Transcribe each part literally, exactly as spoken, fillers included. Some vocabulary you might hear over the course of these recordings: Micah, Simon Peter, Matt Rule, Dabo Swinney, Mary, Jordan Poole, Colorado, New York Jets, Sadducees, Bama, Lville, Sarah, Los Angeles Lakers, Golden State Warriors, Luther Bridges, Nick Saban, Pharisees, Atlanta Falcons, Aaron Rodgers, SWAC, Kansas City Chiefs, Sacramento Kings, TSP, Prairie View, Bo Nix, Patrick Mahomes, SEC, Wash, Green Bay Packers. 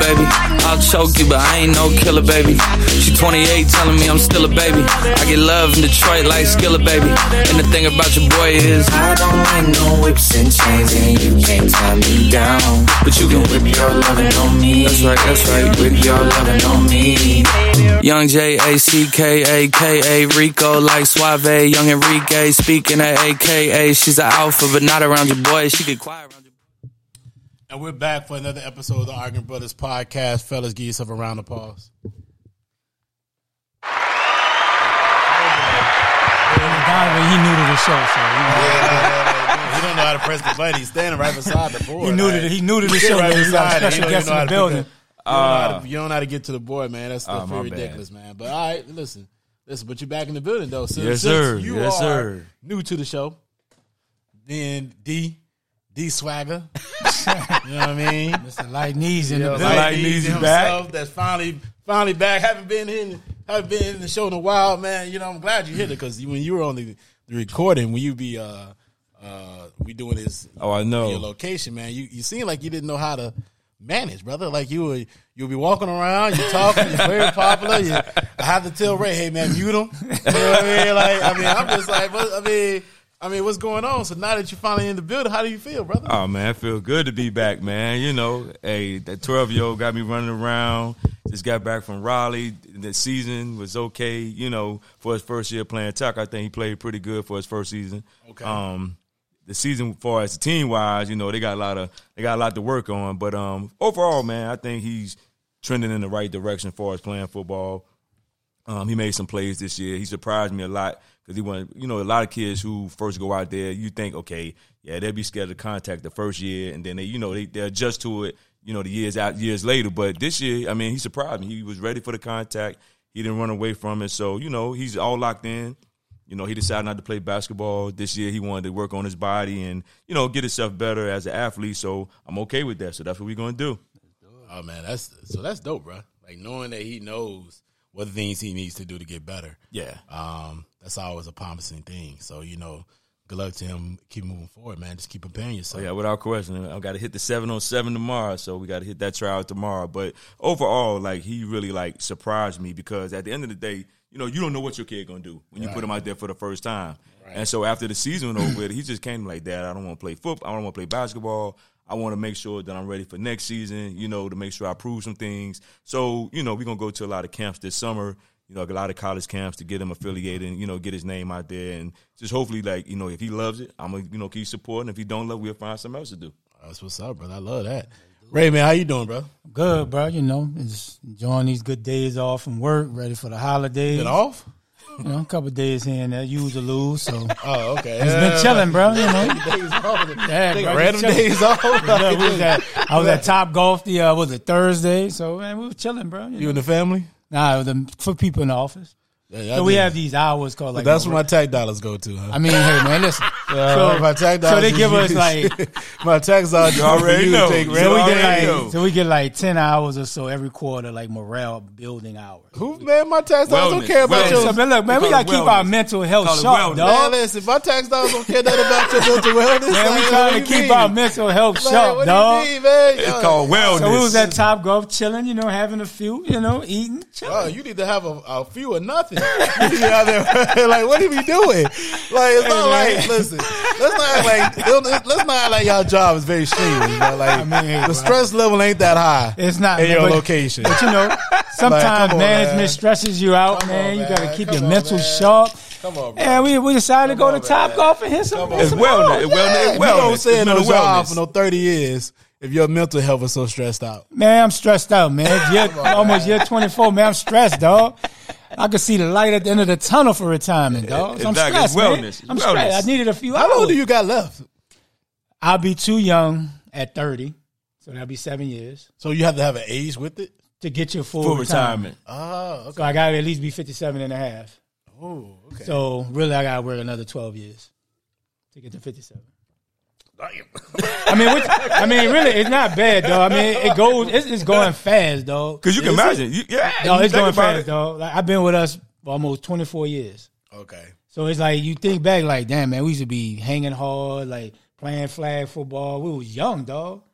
baby. I'll choke you, but I ain't no killer, baby. She twenty-eight, telling me I'm still a baby. I get love in Detroit like Skillet, baby. And the thing about your boy is I don't like no whips and chains, and you can't tie me down. But you can whip your lovin' on me. That's right, that's right, whip your lovin' on me. Young J A C K A K A Rico like Suave. Young Enrique speaking at A K A. She's an alpha, but not around your boy. She get quiet around your boy. And we're back for another episode of the Argan Brothers Podcast. Fellas, give yourself a round of applause. Donovan, he knew to the show, so you know. Yeah, yeah, yeah, he don't know how to press the button. He's standing right beside the board. He knew to the, he knew to the show. Right beside it. You don't know how to get to the board, man. That's uh, pretty ridiculous, bad. man. But all right, listen, listen. But you're back in the building, though. So, yes, since sir. You yes, are sir. New to the show, then D. D Swagger, you know what I mean? Mister Light Knees in the building. Light Knees himself, that's finally, finally back. Haven't been in, haven't been in the show in a while, man. You know, I'm glad you hit it because when you were on the, the recording, when you be, uh, uh, we doing this. Oh, I know your location, man. You you seem like you didn't know how to manage, brother. Like you were, you'll be walking around, you're talking, you're very popular. You, I have to tell Ray, hey man, mute him. You know what I mean? Like, I mean, I'm just like, I mean. I mean, what's going on? So now that you're finally in the building, how do you feel, brother? Oh, man, I feel good to be back, man. You know, hey, that twelve-year-old got me running around. Just got back from Raleigh. The season was okay, you know, for his first year playing tackle. I think he played pretty good for his first season. Okay. Um, the season, as far as team-wise, you know, they got a lot of they got a lot to work on. But um, overall, man, I think he's trending in the right direction as far as playing football. Um, he made some plays this year. He surprised me a lot. Because he wanted, you know, a lot of kids who first go out there, you think, okay, yeah, they'll be scared of contact the first year, and then they, you know, they, they adjust to it, you know, the years out, years later. But this year, I mean, he surprised me. He was ready for the contact. He didn't run away from it. So, you know, he's all locked in. You know, he decided not to play basketball this year. He wanted to work on his body and, you know, get himself better as an athlete. So I'm okay with that. So that's what we're going to do. Oh man, that's so that's dope, bro. Like knowing that he knows what things he needs to do to get better. Yeah. Um. That's always a promising thing. So, you know, good luck to him. Keep moving forward, man. Just keep preparing yourself. Oh, yeah, without question. I got to hit the seven on seven tomorrow, so we got to hit that trial tomorrow. But overall, like, he really, like, surprised me because at the end of the day, you know, you don't know what your kid going to do when you right. put him out there for the first time. Right. And so after the season went over, he just came like, Dad, I don't want to play football. I don't want to play basketball. I want to make sure that I'm ready for next season, you know, to make sure I prove some things. So, you know, we're going to go to a lot of camps this summer. You know, like a lot of college camps to get him affiliated and, you know, get his name out there. And just hopefully, like, you know, if he loves it, I'm going to, you know, keep supporting. If he don't love it, we'll find something else to do. That's what's up, brother. I love that. Ray, man, how you doing, bro? Good, bro. You know, just enjoying these good days off from work, ready for the holidays. Been off? You know, a couple of days here and there, use or lose. So, oh, okay, it's yeah. been chilling, bro. You know, days off, yeah, bro, random days off. Yeah, we was at, I was at Topgolf the uh, was it Thursday? So, man, we were chilling, bro. You, you know. And the family? Nah, the, for people in the office. Yeah, so we have these hours called like. So that's no, where my tax dollars go to. Huh? I mean, hey man, listen. Uh, so my tax dollars. So they give us like my tax dollars already. Know. Take so, we already like, know. so we get like ten hours or so every quarter, like morale building hours. Who man, my tax dollars don't care about your. So, man, look, man, we, we gotta keep wellness. Our mental health sharp, dog. Man, listen, my tax dollars don't care nothing about your mental wellness. Man, like, we trying to keep mean? our mental health like, sharp, what dog. Do you mean, man? It's called wellness. So we was at Topgolf chilling, you know, having a few, you know, eating. Oh, you need to have a few or nothing. Like, what are we doing? Like, it's hey, not man. Like, listen, let's not like, let's not like y'all job is very strenuous. You know? Like, I mean, hey, the bro. stress level ain't that high. It's not in your but, location, but you know, sometimes like, management man. stresses you out, come man. On, man. You got to keep come your on, mental man. sharp. Come on, bro. And we we decided come to go on, to Topgolf and hit some. It's wellness. It's wellness. You don't stay in a job for no thirty years. If your mental health is so stressed out. Man, I'm stressed out, man. Year, on, almost man. year twenty-four, man. I'm stressed, dog. I could see the light at the end of the tunnel for retirement, dog. So I'm like stressed, wellness. Man. I'm wellness. stressed. I needed a few hours. How old do you got left? I'll be too young at thirty, so that'll be seven years. So you have to have an age with it? To get your full, full retirement. retirement. Oh, okay. So I got to at least be fifty-seven and a half. Oh, okay. So really, I got to work another twelve years to get to fifty-seven. I mean, which, I mean, really, it's not bad, though. I mean, it goes, it's, it's going fast, though. Because you can it's, imagine, you, yeah, no, it's going fast, it. though. Like, I've been with us for almost twenty-four years. Okay, so it's like you think back, like, damn, man, we used to be hanging hard, like playing flag football. We was young, dog.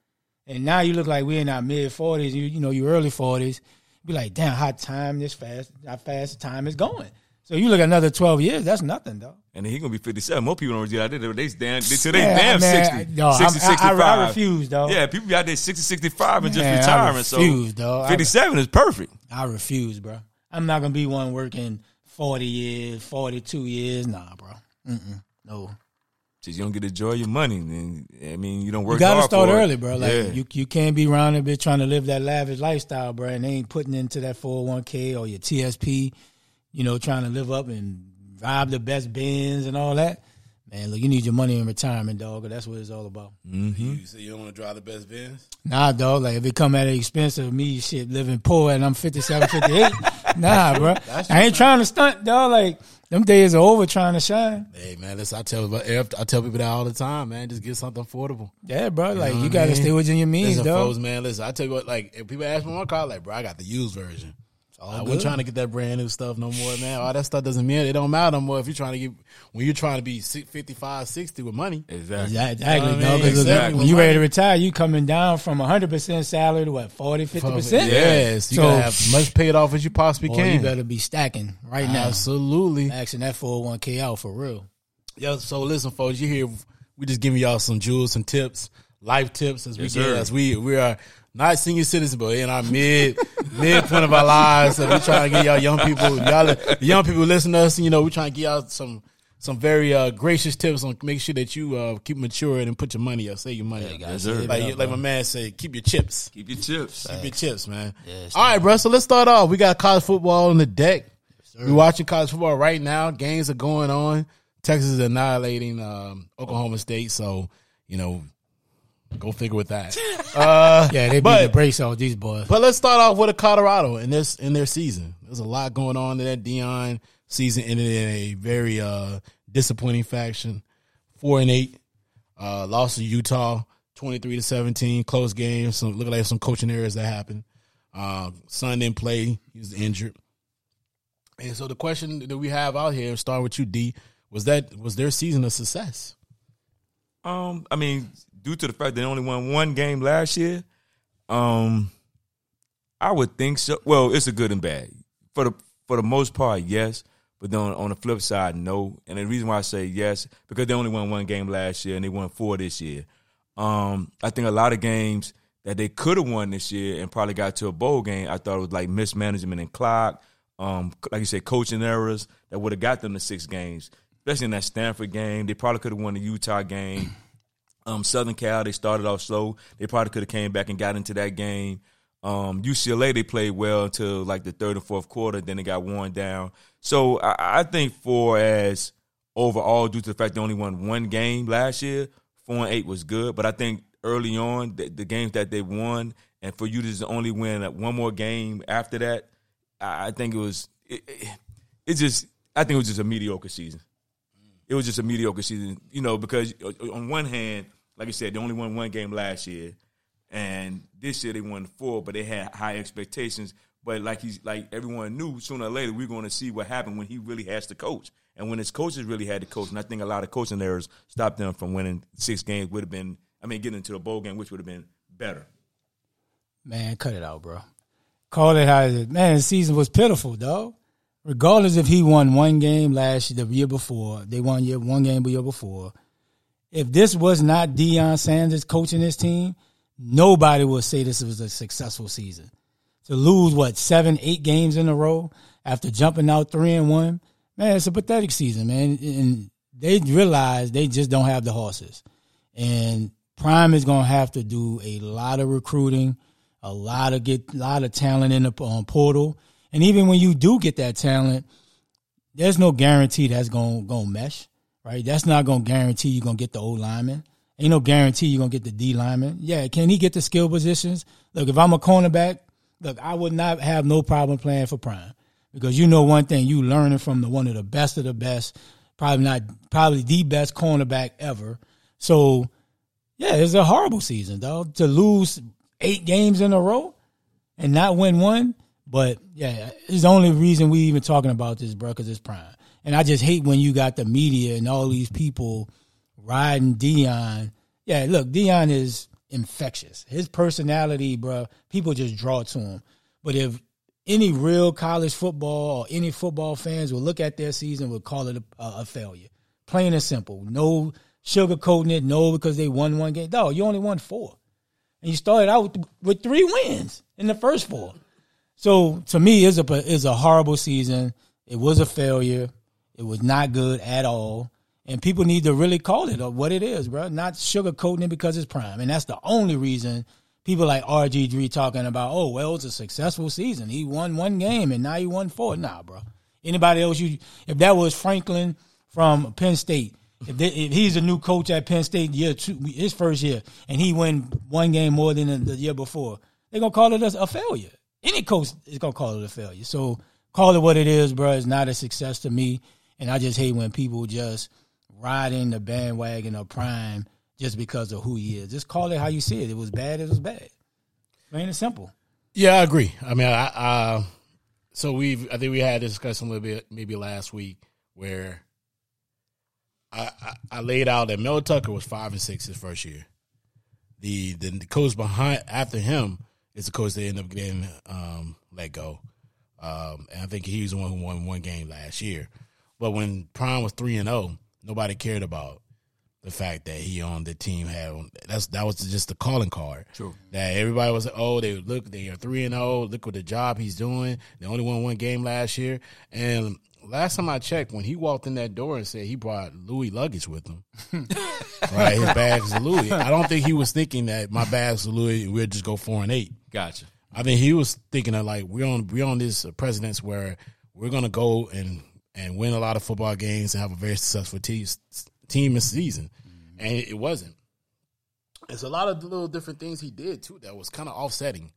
And now you look like we're in our mid forties, you you know, you early forties. Be like, damn, how time this fast, how fast time is going. So you look at another twelve years, that's nothing, though. And he's going to be fifty-seven. More people don't get out there. They damn, till they yeah, damn man, sixty. No, sixty, sixty-five. I, I, I refuse, though. Yeah, people be out there sixty, sixty-five and just man, retiring. I refuse, so though. fifty-seven I, is perfect. I refuse, bro. I'm not going to be one working forty years, forty-two years. Nah, bro. Mm-mm. No. Just you don't get to enjoy your money. And, I mean, you don't work hard for it. You got to start early, bro. Like, yeah. you, you can't be around a bit trying to live that lavish lifestyle, bro, and they ain't putting into that four oh one k or your T S P. You know, trying to live up and rob the best Benz and all that. Man, look, you need your money in retirement, dog, because that's what it's all about. Mm-hmm. You say you don't want to drive the best Benz? Nah, dog. Like, if it come at the expense of me, shit, living poor and I'm fifty-seven, fifty-eight, nah, bro. I ain't trying to stunt, dog. Like, them days are over trying to shine. Hey, man, listen, I tell I tell people that all the time, man. Just get something affordable. Yeah, bro. You like, you got to stay within your means, listen, dog. Folks, man, listen, I tell you what, like, if people ask me my car, like, bro, I got the used version. I wasn't trying to get that brand new stuff no more, man. All that stuff doesn't mean it don't matter no more if you're trying to get when you're trying to be fifty-five, sixty with money. Exactly. Exactly. You know I mean? Exactly. When you ready to retire, you coming down from one hundred percent salary to what, forty, fifty percent? Yes. You so, gotta have as much paid off as you possibly boy, can. You better be stacking right now. Absolutely. Axing that four oh one k out for real. Yo, so listen, folks, you hear we just giving y'all some jewels, some tips, life tips as we yes, get sir. as we we are not senior citizens, but in our mid mid point of our lives, so we trying to get y'all young people, y'all young people listen to us, and you know we trying to get y'all some some very uh, gracious tips on make sure that you uh, keep maturing and put your money up, save your money yeah, up, guys. Yes, like, up, like my man said, keep your chips, keep your chips, keep Thanks. your chips, man. Yeah, all right, bro. So let's start off. We got college football on the deck. Yes, we're watching college football right now. Games are going on. Texas is annihilating um, Oklahoma State, so you know. Go figure with that. Uh, yeah, they beat the brakes off these boys. But let's start off with a Colorado in this in their season. There's a lot going on in that Deion season ended in a very uh, disappointing fashion. Four and eight, uh, lost to Utah, twenty three to seventeen, close game. Some look like some coaching errors that happened. Uh, son didn't play; he was injured. And so the question that we have out here, starting with you, D, was that was their season a success? Um, I mean. Due to the fact they only won one game last year, um, I would think so. Well, it's a good and bad. For the for the most part, yes. But then on, on the flip side, no. And the reason why I say yes, because they only won one game last year and they won four this year. Um, I think a lot of games that they could have won this year and probably got to a bowl game, I thought it was like mismanagement and clock, um, like you said, coaching errors that would have got them to six games, especially in that Stanford game. They probably could have won the Utah game. Um, Southern Cal, they started off slow. They probably could have came back and got into that game. Um, U C L A, they played well until like the third and fourth quarter. Then they got worn down. So I, I think for as overall, due to the fact they only won one game last year, four and eight was good. But I think early on, the, the games that they won, and for you to just only win like, one more game after that, I, I think it was it, it, it just I think it was just a mediocre season. It was just a mediocre season, you know, because on one hand, like I said, they only won one game last year, and this year they won four, but they had high expectations. But like he's like everyone knew, sooner or later we we're going to see what happened when he really has to coach, and when his coaches really had to coach. And I think a lot of coaching errors stopped them from winning six games. Would have been, I mean, getting into the bowl game, which would have been better. Man, cut it out, bro. Call it how it is. Man, the season was pitiful, dog. Regardless if he won one game last year, the year before, they won year, one game the year before, if this was not Deion Sanders coaching this team, nobody would say this was a successful season. To lose, what, seven, eight games in a row after jumping out three and one, man, it's a pathetic season, man. And they realize they just don't have the horses. And Prime is going to have to do a lot of recruiting, a lot of get, a lot of talent in the um, portal. And even when you do get that talent, there's no guarantee that's going to mesh, right? That's not going to guarantee you're going to get the old lineman. Ain't no guarantee you're going to get the D lineman. Yeah, can he get the skill positions? Look, if I'm a cornerback, look, I would not have no problem playing for Prime because you know one thing, you learning from the one of the best of the best, probably not probably the best cornerback ever. So, yeah, it's a horrible season, dog. To lose eight games in a row and not win one, but, yeah, it's the only reason we even talking about this, bro, because it's Prime. And I just hate when you got the media and all these people riding Deion. Yeah, look, Deion is infectious. His personality, bro, people just draw to him. But if any real college football or any football fans will look at their season, will call it a, a failure. Plain and simple. No sugarcoating it. No, because they won one game. No, you only won four. And you started out with, with three wins in the first four. So, to me, it's a, it's a horrible season. It was a failure. It was not good at all. And people need to really call it what it is, bro. Not sugarcoating it because it's prime. And that's the only reason people like R G three talking about, oh, well, it's a successful season. He won one game and now he won four. Nah, bro. Anybody else, you if that was Franklin from Penn State, if, they, if he's a new coach at Penn State year two, his first year, and he win one game more than the year before, they're going to call it a failure. Any coach is going to call it a failure. So call it what it is, bro. It's not a success to me. And I just hate when people just ride in the bandwagon or prime just because of who he is. Just call it how you see it. It was bad. It was bad. Plain and simple. Yeah, I agree. I mean, I, I so we've I think we had this discussion a little bit maybe last week where I, I, I laid out that Mel Tucker was five and six his first year. The the coach behind after him is the coach they end up getting um, let go, um, and I think he was the one who won one game last year. But when Prime was three and zero, nobody cared about the fact that he on the team had that's that was just the calling card. True. That everybody was like, oh, they look they are three and zero. Look what the job he's doing. They only won one game last year. And last time I checked, when he walked in that door and said he brought Louis luggage with him, right? His bags of Louis. I don't think he was thinking that my bags of Louis. We'll just go four and eight. Gotcha. I think he was thinking of like we're on we're on this precedence where we're gonna go and. and win a lot of football games and have a very successful te- team this season. Mm-hmm. And it wasn't. There's a lot of little different things he did, too, that was kind of offsetting.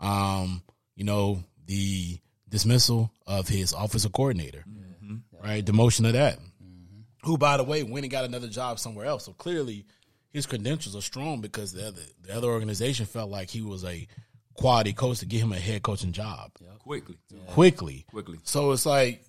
Um, you know, the dismissal of his offensive coordinator, mm-hmm. right, demotion of that, mm-hmm. who, by the way, went and got another job somewhere else. So, clearly, his credentials are strong because the other, the other organization felt like he was a quality coach to get him a head coaching job. Yeah. Quickly. Yeah. Quickly. Quickly. So, it's like,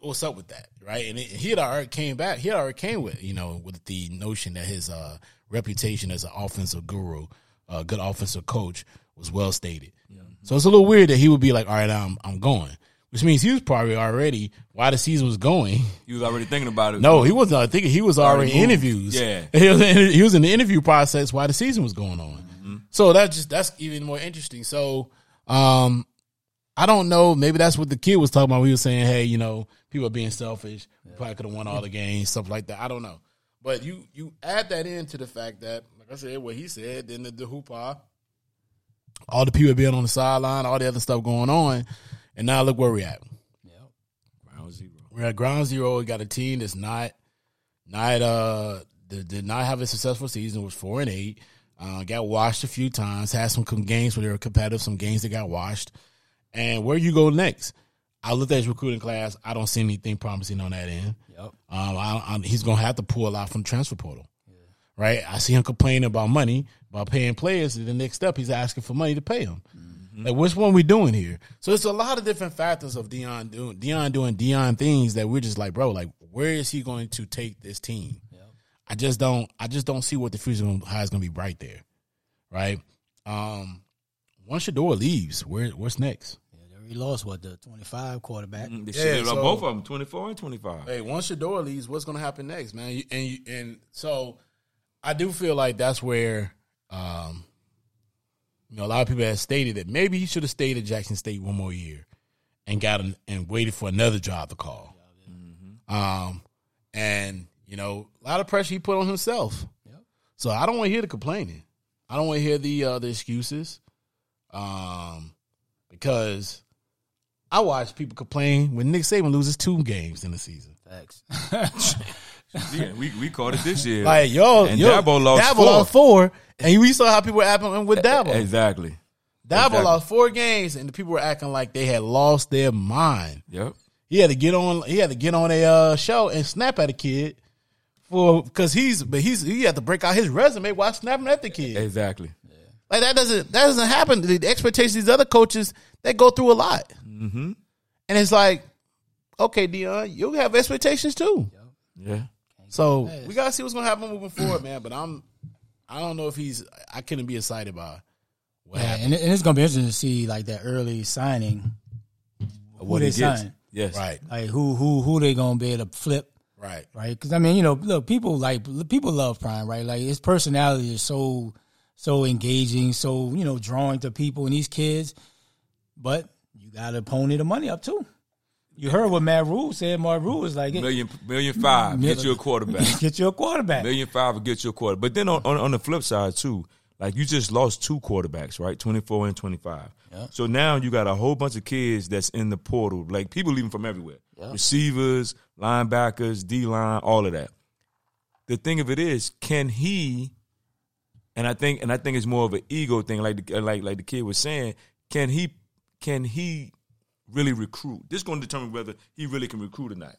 what's up with that, right? And he had already came back. He had already came with, you know, with the notion that his uh, reputation as an offensive guru, a uh, good offensive coach, was well stated. Yeah. So it's a little weird that he would be like, all right, I'm I'm going, which means he was probably already, while the season was going. He was already thinking about it. No, he wasn't thinking. He was already in interviews. Yeah. He was in, he was in the interview process while the season was going on. Mm-hmm. So that's just, that's even more interesting. So, um, I don't know. Maybe that's what the kid was talking about. We were saying, hey, you know, people are being selfish. We probably could have won all the games, stuff like that. I don't know. But you you add that in to the fact that, like I said, what he said, then the, the hoopah, all the people being on the sideline, all the other stuff going on, and now look where we're at. Yeah, ground zero. We're at ground zero. We got a team that's not, not uh, did, did not have a successful season. It was four and eight. Uh, got washed a few times. Had some games where they were competitive. Some games that got washed. And where you go next? I looked at his recruiting class. I don't see anything promising on that end. Yep. Um, I, I, he's going to have to pull a lot from transfer portal, yeah. right? I see him complaining about money, about paying players. And the next step, he's asking for money to pay them. Mm-hmm. Like, which one we doing here? So it's a lot of different factors of Deion doing Deion doing Deion things that we're just like, bro, like, where is he going to take this team? Yep. I just don't. I just don't see what the future how it's going to be bright there, right? Um, once Shador leaves, where what's next? He lost, what, the twenty-five quarterback? Mm-hmm. They yeah, so, both of them, twenty-four and twenty-five. Hey, once Shador leaves, what's going to happen next, man? And you, and so I do feel like that's where, um, you know, a lot of people have stated that maybe he should have stayed at Jackson State one more year and got an, and waited for another job to call. Yeah, mm-hmm. Um, and, you know, a lot of pressure he put on himself. Yep. So I don't want to hear the complaining. I don't want to hear the, uh, the excuses um, because – I watched people complain when Nick Saban loses two games in the season. Facts. yeah, we we caught it this year. Like, yo, and yo, Dabo lost Dabo four. Lost four, and we saw how people were acting with Dabo. Exactly. Dabo exactly. lost four games, and the people were acting like they had lost their mind. Yep. He had to get on. He had to get on a uh, show and snap at a kid for because he's but he's he had to break out his resume while snapping at the kid. Exactly. Like that doesn't that doesn't happen. The expectations of these other coaches, they go through a lot. Mm-hmm. And it's like, okay, Deion, you have expectations too. Yeah. So we gotta see what's gonna happen moving forward, man. But I'm I don't know if he's – I couldn't be excited by what yeah, happened. And, and it's going to be interesting to see, like, that early signing. Who what they sign. Yes. Right. Like, who who who they going to be able to flip. Right. Right? Because, I mean, you know, look, people, like, people love Prime, right? Like, his personality is so, so engaging, so, you know, drawing to people and these kids. But you got to pony the money up, too. You heard what Matt Rule said. Matt Rule was like, million, million five, million, get you a quarterback. Get you a quarterback. Million five will get you a quarterback. But then on, on, on the flip side, too, like you just lost two quarterbacks, right? twenty-four and twenty-five. Yeah. So now you got a whole bunch of kids that's in the portal. Like people leaving from everywhere. Yeah. Receivers, linebackers, D-line, all of that. The thing of it is, can he, and I think and I think it's more of an ego thing, like the, like, like the kid was saying, can he, can he, really recruit? This is going to determine whether he really can recruit or not.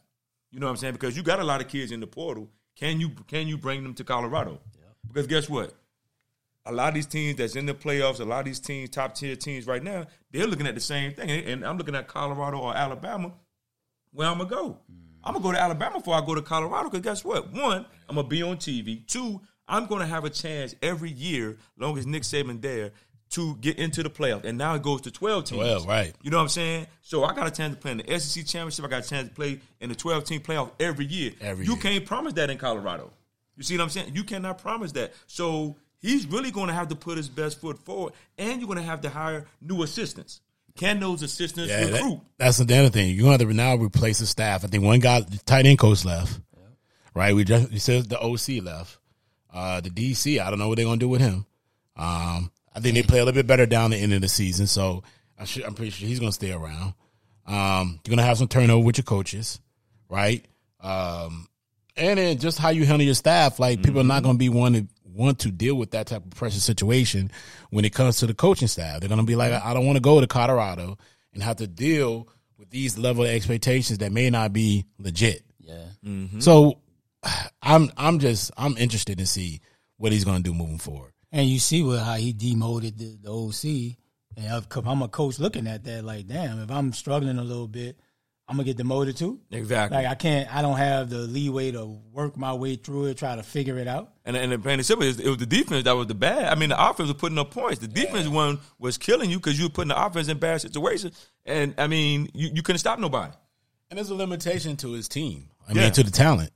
You know what I'm saying? Because you got a lot of kids in the portal. Can you can you bring them to Colorado? Yeah. Because guess what? A lot of these teams that's in the playoffs, a lot of these teams, top-tier teams right now, they're looking at the same thing. And I'm looking at Colorado or Alabama. Where I'm going to go? Mm. I'm going to go to Alabama before I go to Colorado because guess what? One, I'm going to be on T V. Two, I'm going to have a chance every year, as long as Nick Saban there, to get into the playoff. And now it goes to twelve teams. twelve, right. You know what I'm saying? So I got a chance to play in the S E C championship. I got a chance to play in the twelve-team playoff every year. Every you year. Can't promise that in Colorado. You see what I'm saying? You cannot promise that. So he's really going to have to put his best foot forward, and you're going to have to hire new assistants. Can those assistants yeah, recruit? That, that's the other thing. You're going to have to now replace the staff. I think one guy, the tight end coach left, yeah. right? We just he says the O C left. Uh, the D C, I don't know what they're going to do with him. Um I think they play a little bit better down the end of the season, so I'm, sure, I'm pretty sure he's going to stay around. Um, you're going to have some turnover with your coaches, right? Um, and then just how you handle your staff. Like, people mm-hmm. are not going to be one to want to deal with that type of pressure situation when it comes to the coaching staff. They're going to be like, I don't want to go to Colorado and have to deal with these level of expectations that may not be legit. Yeah. Mm-hmm. So I'm I'm just I'm interested to see what he's going to do moving forward. And you see what, how he demoted the, the O C. And I'm a coach looking at that like, damn, if I'm struggling a little bit, I'm going to get demoted too. Exactly. Like, I can't, I don't have the leeway to work my way through it, try to figure it out. And and plain and simple, it was the defense that was the bad. I mean, the offense was putting up points. The defense yeah. one was killing you because you were putting the offense in bad situations. And, I mean, you, you couldn't stop nobody. And there's a limitation to his team. I yeah. mean, to the talent.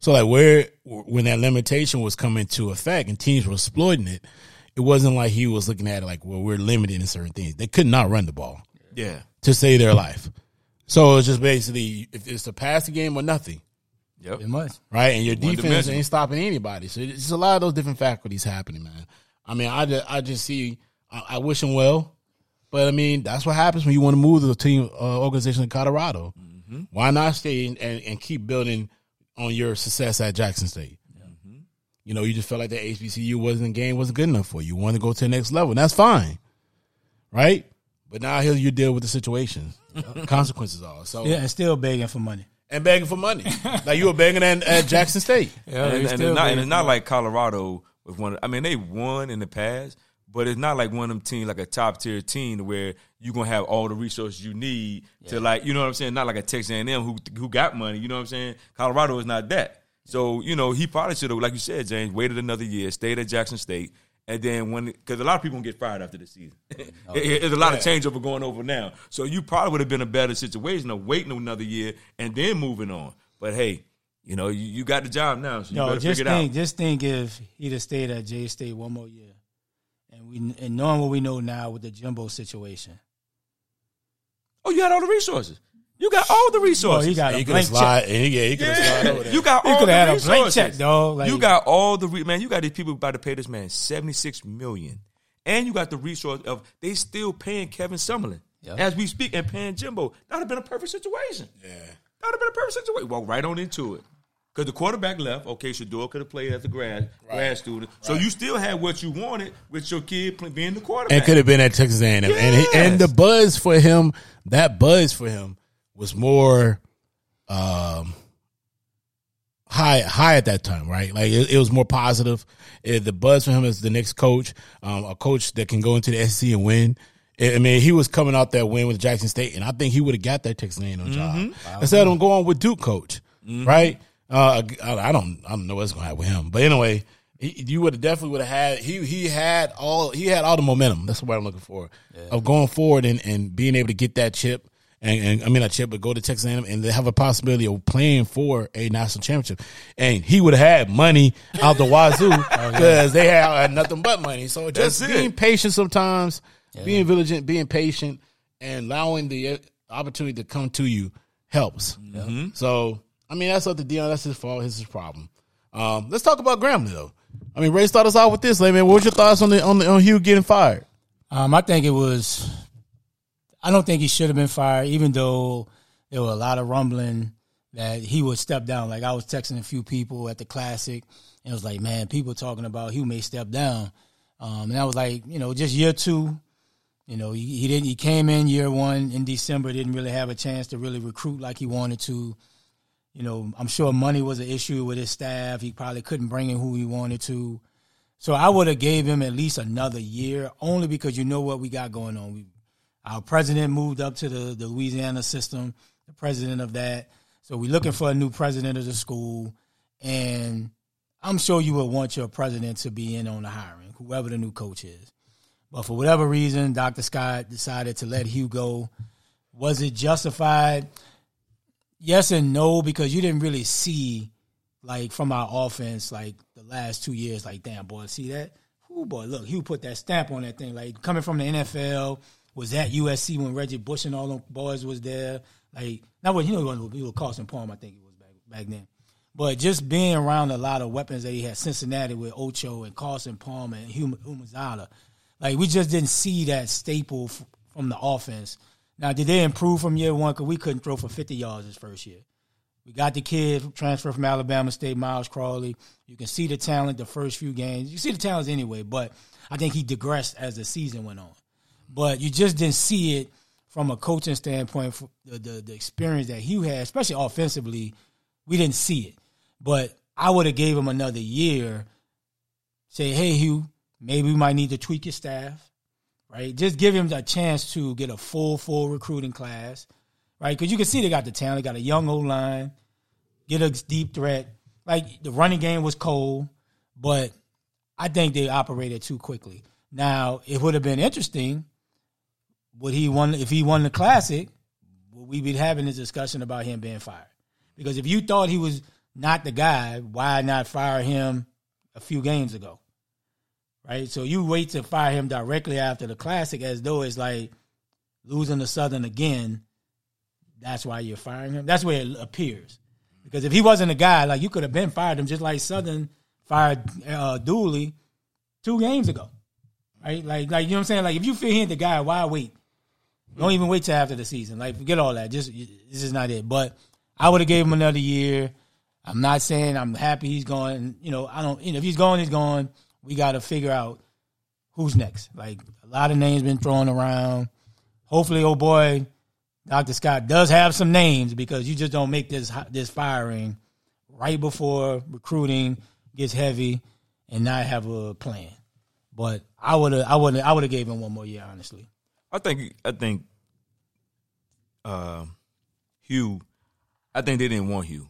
So, like, where when that limitation was coming to effect and teams were exploiting it, it wasn't like he was looking at it like, well, we're limited in certain things. They could not run the ball yeah, to save their life. So, it's just basically, if it's a pass the game or nothing. Yep. It must. Right? And your defense ain't stopping anybody. So, it's a lot of those different faculties happening, man. I mean, I just, I just see, I, I wish him well. But, I mean, that's what happens when you want to move the team uh, organization in Colorado. Mm-hmm. Why not stay and, and keep building on your success at Jackson State? Mm-hmm. You know, you just felt like the H B C U wasn't game wasn't good enough for you. You wanted to go to the next level, and that's fine, right? But now here you deal with the situation. Yeah. Consequences are. So yeah, and still begging for money. And begging for money. Like you were begging at, at Jackson State. Yeah, and, and, and, it's not, and it's not like Colorado with one. I mean, they won in the past, but it's not like one of them teams, like a top-tier team where you're going to have all the resources you need yeah. to, like, you know what I'm saying? Not like a Texas A and M who, who got money, you know what I'm saying? Colorado is not that. So, you know, he probably should have, like you said, James, waited another year, stayed at Jackson State, and then when – because a lot of people going to get fired after the season. Oh, it, there's a lot yeah. of changeover going over now. So you probably would have been a better situation of waiting another year and then moving on. But, hey, you know, you, you got the job now, so you no, better just figure think, it out. Just think if he'd have stayed at J State one more year. And we and knowing what we know now with the Jimbo situation. Oh, you got all the resources. You got all the resources. No, he got he a blank slide, check. He, yeah, he could have yeah. slide over there. You got he all the had resources. A blank check, dog. Like, you got all the re- man. You got these people about to pay this man seventy-six million dollars, and you got the resource of they still paying Kevin Summerlin yeah. as we speak and paying Jimbo. That would have been a perfect situation. Yeah, that would have been a perfect situation. Walk right on into it. Because the quarterback left. Okay, Shador could have played as a grad, right. grad student. Right. So you still had what you wanted with your kid being the quarterback. And could have been at Texas A and M. Yes. And, he, and the buzz for him, that buzz for him was more um, high high at that time, right? Like, it, it was more positive. It, the buzz for him is the next coach, um, a coach that can go into the S E C and win. I mean, he was coming out that win with Jackson State, and I think he would have got that Texas A and M job. Mm-hmm. Wow. Instead of him going with Duke coach, mm-hmm. right? Uh, I, I don't, I don't know what's going to happen with him, but anyway, He, you would have definitely would have had he he had all he had all the momentum. That's what I'm looking for yeah. of going forward and, and being able to get that chip and, and I mean not chip but go to Texas A and M and have a possibility of playing for a national championship. And he would have had money out the wazoo because okay. they had, had nothing but money. So just That's being it. patient sometimes, yeah. being vigilant, being patient, and allowing the opportunity to come to you helps. Mm-hmm. So I mean that's up to Deion. That's his fault. It's his problem. Um, let's talk about Grambling though. I mean, Ray, start us out with this, like, man. What was your thoughts on the on the on Hue getting fired? Um, I think it was. I don't think he should have been fired, even though there were a lot of rumbling that he would step down. Like I was texting a few people at the Classic, and it was like, man, people talking about Hue may step down, um, and I was like, you know, just year two. You know, he, he didn't. He came in year one in December, didn't really have a chance to really recruit like he wanted to. You know, I'm sure money was an issue with his staff. He probably couldn't bring in who he wanted to. So I would have gave him at least another year, only because you know what we got going on. We, our president moved up to the, the Louisiana system, the president of that. So we're looking for a new president of the school. And I'm sure you would want your president to be in on the hiring, whoever the new coach is. But for whatever reason, Doctor Scott decided to let Hue go. Was it justified? Yes and no, because you didn't really see, like, from our offense, like, the last two years, like, damn, boy, see that? Ooh, boy, look, Hue put that stamp on that thing. Like, coming from the N F L, was at U S C when Reggie Bush and all them boys was there. Like, not what, you know, he was Carson Palmer, I think it was back, back then. But just being around a lot of weapons that he had, Cincinnati with Ocho and Carson Palmer and Hue Umazala, like, we just didn't see that staple f- from the offense. Now, did they improve from year one? Because we couldn't throw for fifty yards his first year. We got the kid transfer from Alabama State, Miles Crawley. You can see the talent the first few games. You see the talent anyway, but I think he digressed as the season went on. But you just didn't see it from a coaching standpoint, the, the, the experience that Hue had, especially offensively. We didn't see it. But I would have gave him another year, say, hey, Hue, maybe we might need to tweak your staff. Right, just give him a chance to get a full, full recruiting class, right? Because you can see they got the talent, they got a young O line, get a deep threat. Like the running game was cold, but I think they operated too quickly. Now it would have been interesting. Would he won if he won the Classic? Would we be having this discussion about him being fired? Because if you thought he was not the guy, why not fire him a few games ago? Right, so you wait to fire him directly after the Classic as though it's like losing to Southern again. That's why you're firing him. That's where it appears. Because if he wasn't a guy, like you could have been fired him just like Southern fired uh, Dooley two games ago. Right? Like, like you know what I'm saying? Like if you feel he ain't the guy, why wait? Don't even wait till after the season. Like forget all that. Just this is not it. But I would have gave him another year. I'm not saying I'm happy he's going. You know, I don't. You know, if he's going, he's going. We got to figure out who's next. Like, a lot of names been thrown around. Hopefully, oh boy, Doctor Scott does have some names because you just don't make this this firing right before recruiting gets heavy and not have a plan. But I would have I would I would have gave him one more year, honestly. I think I think uh, Hue. I think they didn't want Hue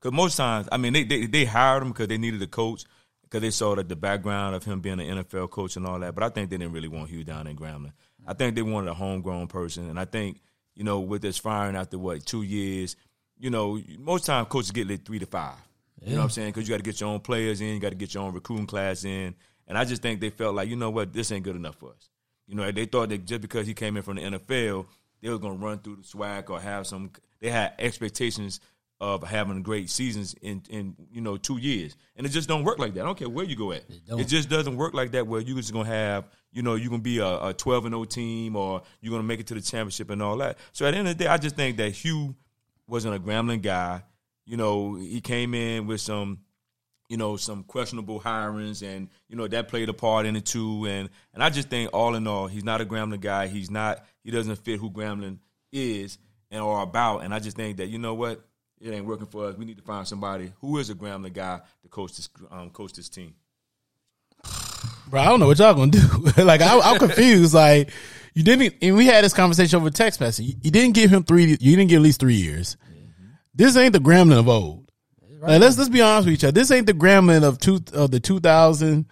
because most times, I mean, they they, they hired him because they needed a coach. Because they saw that the background of him being an N F L coach and all that. But I think they didn't really want Hue down in Grambling. I think they wanted a homegrown person. And I think, you know, with this firing after, what, two years, you know, most times coaches get lit three to five. Yeah. You know what I'm saying? Because you got to get your own players in. You got to get your own recruiting class in. And I just think they felt like, you know what, this ain't good enough for us. You know, they thought that just because he came in from the N F L, they were going to run through the SWAC or have some – they had expectations – of having great seasons in, in, you know, two years. And it just don't work like that. I don't care where you go at. It, it just doesn't work like that where you're just going to have, you know, you're going to be a, a twelve and oh team or you're going to make it to the championship and all that. So at the end of the day, I just think that Hue wasn't a Grambling guy. You know, he came in with some, you know, some questionable hirings and, you know, that played a part in it too. And, and I just think all in all, he's not a Grambling guy. He's not, he doesn't fit who Grambling is and or about. And I just think that, you know what? It ain't working for us. We need to find somebody who is a Grambling guy to coach this um, coach this team. Bro, I don't know what y'all gonna do. Like I, I'm confused. Like you didn't, and we had this conversation over text message. You, you didn't give him three. You didn't give at least three years. Mm-hmm. This ain't the Grambling of old. Yeah. Right. Like, let's let's be honest with each other. This ain't the Grambling of two of the two thousand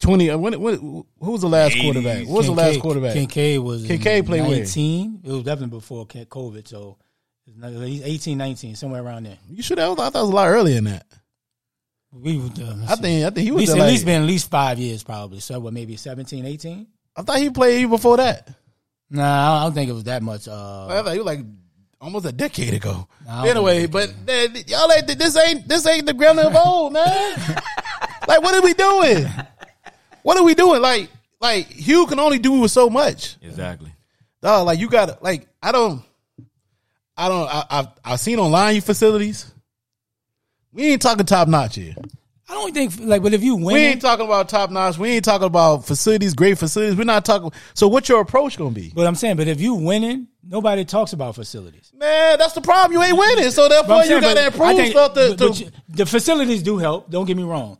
twenty. When, when who was the last eighties quarterback? What was Kincaid, the last quarterback? Kincaid was Kincaid played nineteen. It was definitely before COVID, so he's eighteen, nineteen, somewhere around there. You should have. I thought it was a lot earlier than that. We would, uh, I think I think he was at least, at least been at least five years probably. So what, maybe seventeen, eighteen? I thought he played before that. Nah, I don't think it was that much. Uh, I thought he was like almost a decade ago. Anyway, but uh, y'all ain't this ain't this ain't the Grambling of old, man. Like, what are we doing? What are we doing? Like, like Hue can only do so much. Exactly. Dog, like you got like I don't, I don't. I, I've I've seen online your facilities. We ain't talking top notch here. I don't think like, but if you win, we ain't talking about top notch. We ain't talking about facilities, great facilities. We're not talking. So what's your approach gonna be? But I'm saying, but if you winning, nobody talks about facilities. Man, that's the problem. You ain't winning, so therefore saying, you gotta improve think, stuff. To, but, to, but you, the facilities do help. Don't get me wrong,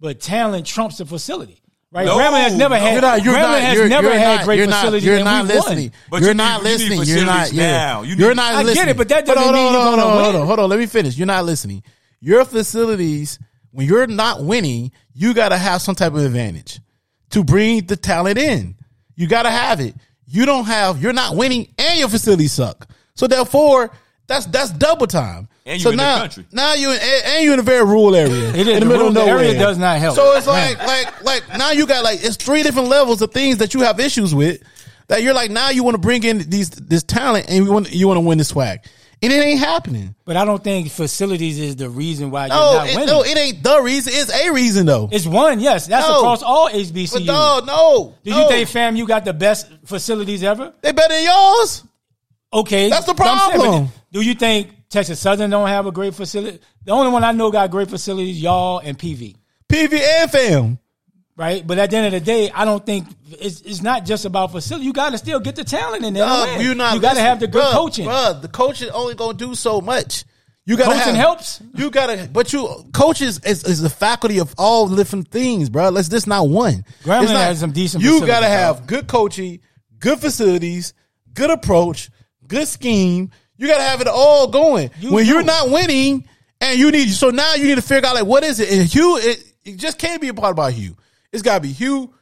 but talent trumps the facility, right? No, Grambling has never had. Grambling has never had great facilities. You're not listening. You're not listening. You're not. Yeah. You're not listening. I get it, but that doesn't mean you're gonna win. Hold on, hold on, hold on. Let me finish. You're not listening. Your facilities. When you're not winning, you got to have some type of advantage to bring the talent in. You got to have it. You don't have, you're not winning and your facilities suck. So therefore, that's that's double time. And you're so in now, the country. Now you're in, and you're in a very rural area. It is, in the, the middle of nowhere. Area does not help. So it's like, like, like now you got like, it's three different levels of things that you have issues with that you're like, now you want to bring in these this talent and you want you want to win the SWAC. And it ain't happening. But I don't think facilities is the reason why no, you're not it, winning. No, it ain't the reason. It's a reason, though. It's one, yes. That's no. across all H B C Us. But no, no. Do no. you think FAMU got the best facilities ever? They better than yours. Okay. That's the problem. Saying, do you think Texas Southern don't have a great facility? The only one I know got great facilities, y'all and P V. P V and FAM. Right, but at the end of the day, I don't think it's, it's not just about facility. You got to still get the talent in there. Uh, you got to have the good bruh, coaching. Bruh, the coaching only gonna do so much. You got coaching have, helps. You gotta, but you coaches is, is the faculty of all different things, bro. Let's just not one. Grambling has some decent. You got to have good coaching, good facilities, good approach, good scheme. You got to have it all going. You when do. You're not winning, and you need so now you need to figure out like what is it. And Hue, it, it just can't be a part about Hue. It's got to be Hue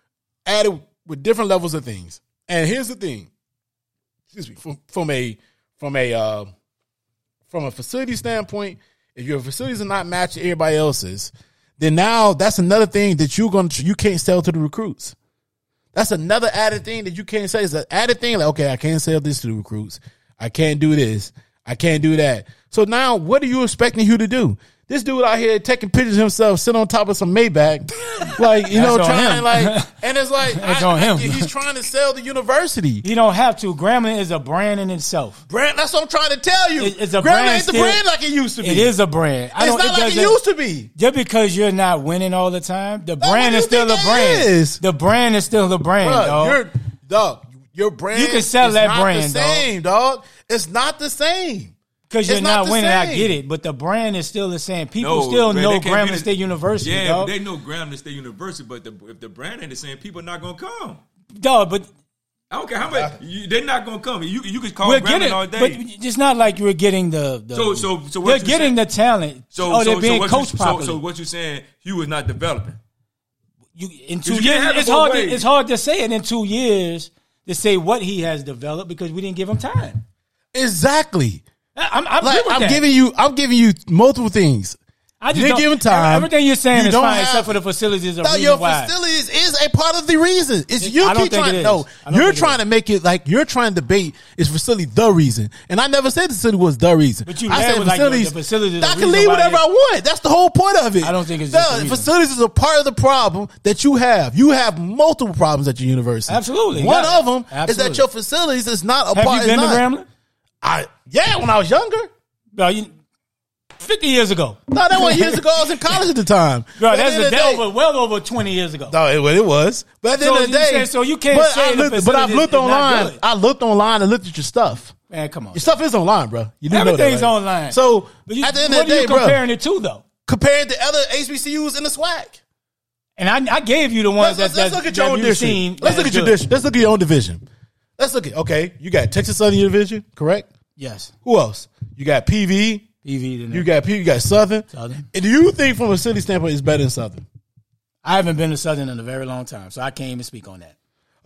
added with different levels of things. And here's the thing, excuse me, from, from a from a uh, from a facility standpoint, if your facilities are not matching everybody else's, then now that's another thing that you're going to you can't sell to the recruits. That's another added thing that you can't say. It's an added thing like, okay, I can't sell this to the recruits. I can't do this. I can't do that. So now, what are you expecting Hue to do? This dude out here taking pictures of himself, sitting on top of some Maybach, like you know, trying him. Like, and it's like that's I, on him. I, he's trying to sell the university. You don't have to. Grambling is a brand in itself. Brand. That's what I'm trying to tell you. It, it's a Grambling brand ain't still, the brand like it used to be. It is a brand. I it's don't, not it like it used to be. Just because you're not winning all the time, the brand is still a brand. Is? The brand is still the brand, bruh, dog. You're, dog. Your brand. You can sell is that not brand, the same, dog. dog. It's not the same. Because you're not, not winning, same. I get it, but the brand is still the same. People no, still man, know Grambling State University. Yeah, dog. They know Grambling State University, but the, if the brand ain't the same, people are not gonna come. Duh, but I don't care how much you, they're not gonna come. You you could call Grambling getting, all day, but it's not like you're getting the. the so so so what they're getting saying? The talent. So oh, so, they're being so coached you, properly. So, so what you saying? Hue is not developing. You in two you years, it's hard. To, it's hard to say it in two years to say what he has developed because we didn't give him time. Exactly. I'm, I'm, like, I'm giving you, I'm giving you multiple things. I just didn't give him time. Everything you're saying you is fine, have, except for the facilities. No, your why. Facilities is a part of the reason. It's it, you I keep trying. No, you're trying to make it like you're trying to debate is facility the reason. And I never said the facility was the reason. But you I said facilities. Like the facilities I can leave whatever it. I want. That's the whole point of it. I don't think it's just the facilities is a part of the problem that you have. You have multiple problems at your university. Absolutely. One of them Absolutely. Is that your facilities is not a have part. Have you been to Grambling? I, yeah, when I was younger. No, you, fifty years ago. No, that was years ago. I was in college at the time. Bro, that's a, that over, well over twenty years ago. No, it, it was. But at the so end of the day. Said, so you can't but say I looked, But I've looked online. I looked online and looked at your stuff. Man, come on. Your man. Stuff is online, bro. You do Everything's know that, right? online. So but you, at the end of the day, bro. What are you comparing bro, it to, though? Compared to other H B C Us in the SWAC. And I, I gave you the ones let's, that, let's that, look at your that own you've district. Seen. Let's look at your district. Let's look at your own division. Let's look at, okay, you got Texas Southern Division, correct? Yes. Who else? You got P V, Easy to know. You got you got Southern. Southern. Do you think from a city standpoint it's better than Southern? I haven't been to Southern in a very long time, so I can't even speak on that.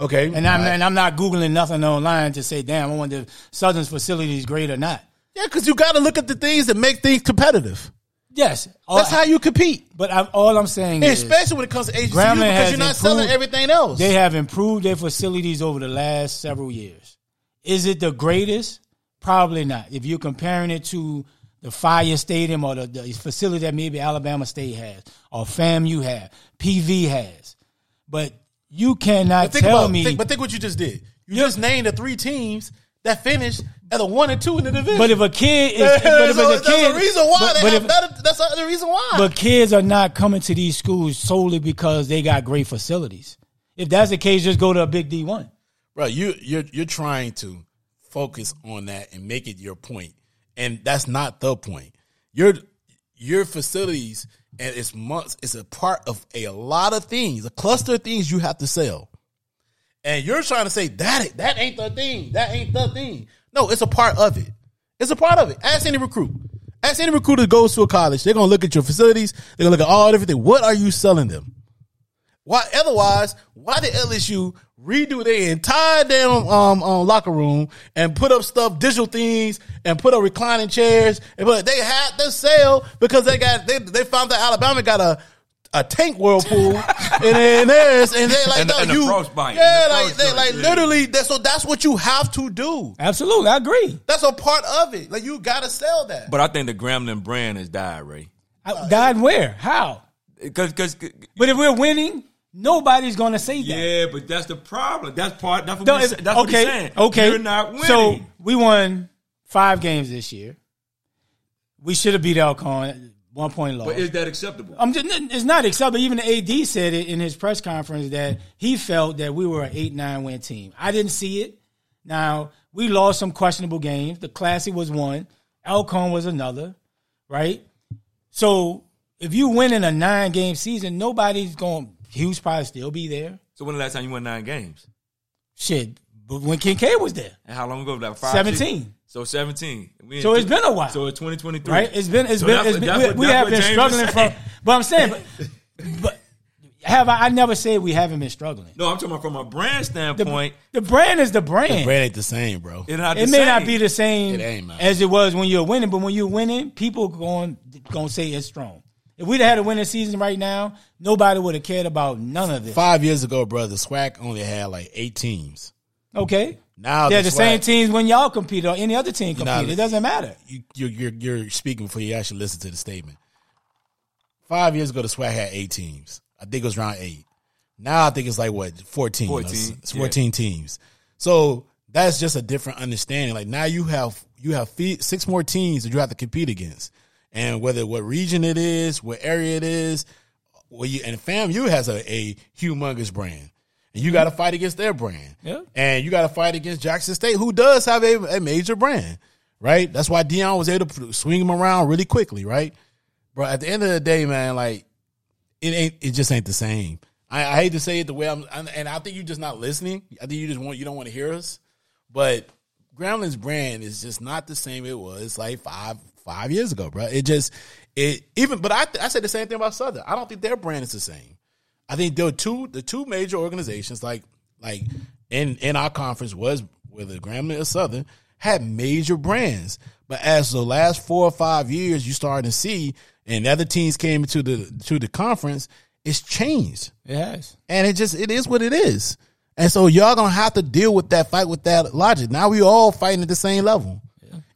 Okay. And I'm right. and I'm not Googling nothing online to say, damn, I wonder if Southern's facility is great or not. Yeah, because you got to look at the things that make things competitive. Yes. All, That's how you compete. But I'm, all I'm saying and is. Especially when it comes to H B C U, because you're not improved, selling everything else. They have improved their facilities over the last several years. Is it the greatest? Probably not. If you're comparing it to the Fire Stadium or the, the facility that maybe Alabama State has or FAMU has, P V has. But you cannot tell about, me. Think, but think what you just did. You yeah. just named the three teams that finished at a one and two in the division. But if a kid is, but if so a kid, that's the reason why. But, but if, better, that's the reason why. But kids are not coming to these schools solely because they got great facilities. If that's the case, just go to a big D one. Bro, you you're you're trying to focus on that and make it your point, and that's not the point. Your your facilities. And it's months. It's a part of a lot of things, a cluster of things you have to sell. And you're trying to say that that ain't the thing. That ain't the thing. No, it's a part of it. It's a part of it. Ask any recruit. Ask any recruiter that goes to a college. They're gonna look at your facilities. They're gonna look at all everything. What are you selling them? Why? Otherwise, why did L S U redo their entire damn um, um locker room and put up stuff, digital things, and put up reclining chairs? But they had to sell because they got they they found that Alabama got a a tank whirlpool and then theirs, and they like and, no, and you, frostbite, yeah, like they like yeah. literally. That, so that's what you have to do. Absolutely, I agree. That's a part of it. Like you got to sell that. But I think the Grambling brand has died, Ray. I, died where? How? Because because but if we're winning. Nobody's going to say that. Yeah, but that's the problem. That's part. That's what, no, that's okay, what you're saying. Okay. You're not winning. So we won five games this year. We should have beat Alcorn. One point loss. But is that acceptable? I'm just, it's not acceptable. Even the A D said it in his press conference that he felt that we were an eight nine win team. I didn't see it. Now, we lost some questionable games. The Classic was one. Alcorn was another, right? So if you win in a nine-game season, nobody's going to. Hughes probably still be there. So when the last time you won nine games? Shit, but when Kincaid was there. And how long ago was that? Five, seventeen. Six? So seventeen. We so it's two, been a while. So it's twenty twenty-three. Right? It's been, it's so been, that's it's that's been what, we, we have been James struggling from, but I'm saying, but, but have I, I never said we haven't been struggling. No, I'm talking about from a brand standpoint. The, the brand is the brand. The brand ain't the same, bro. It, not it the may same. not be the same it ain't, man. as it was when you're winning, but when you're winning, people going going to say it's strong. If we'd had a winning season right now, nobody would have cared about none of this. Five years ago, brother, SWAC only had like eight teams. Okay. Now they're the, the same teams when y'all compete or any other team compete. Now, it doesn't matter. You, you're, you're, you're speaking before you actually listen to the statement. Five years ago, the SWAC had eight teams. I think it was around eight. Now I think it's like, what, fourteen? fourteen. It's fourteen yeah. teams. So that's just a different understanding. Like now you have you have six more teams that you have to compete against. And whether what region it is, what area it is, well, you, and FAMU has a, a humongous brand, and you got to fight against their brand, yeah. and you got to fight against Jackson State, who does have a, a major brand, right? That's why Deion was able to swing him around really quickly, right? But at the end of the day, man, like it ain't, it just ain't the same. I, I hate to say it the way I'm, I'm, and I think you're just not listening. I think you just want you don't want to hear us. But Gramblin's brand is just not the same it was like five. Five years ago, bro. It just, it even, but I I said the same thing about Southern. I don't think their brand is the same. I think there were two, the two major organizations like like in, in our conference was whether Grambling or Southern had major brands. But as the last four or five years, you started to see, and other teams came to the to the conference, it's changed. It has, and it just it is what it is. And so y'all gonna have to deal with that fight with that logic. Now we all fighting at the same level.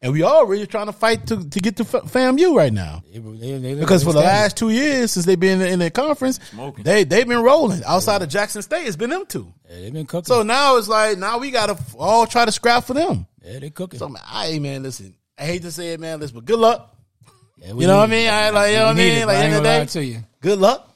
And we all really trying to fight to, to get to FAMU right now. They, they, they, because for the last two years since they've been in the conference, Smoking. they, they've been rolling. Outside yeah. of Jackson State, it's been them two. Yeah, they've been cooking. So now it's like, now we got to all try to scrap for them. Yeah, they cooking. So, man, I, man, listen, I hate to say it, man, listen, but good luck. Yeah, you know need, what I mean? I, like, you know what I mean? It. Like, I end of the day, you. good luck.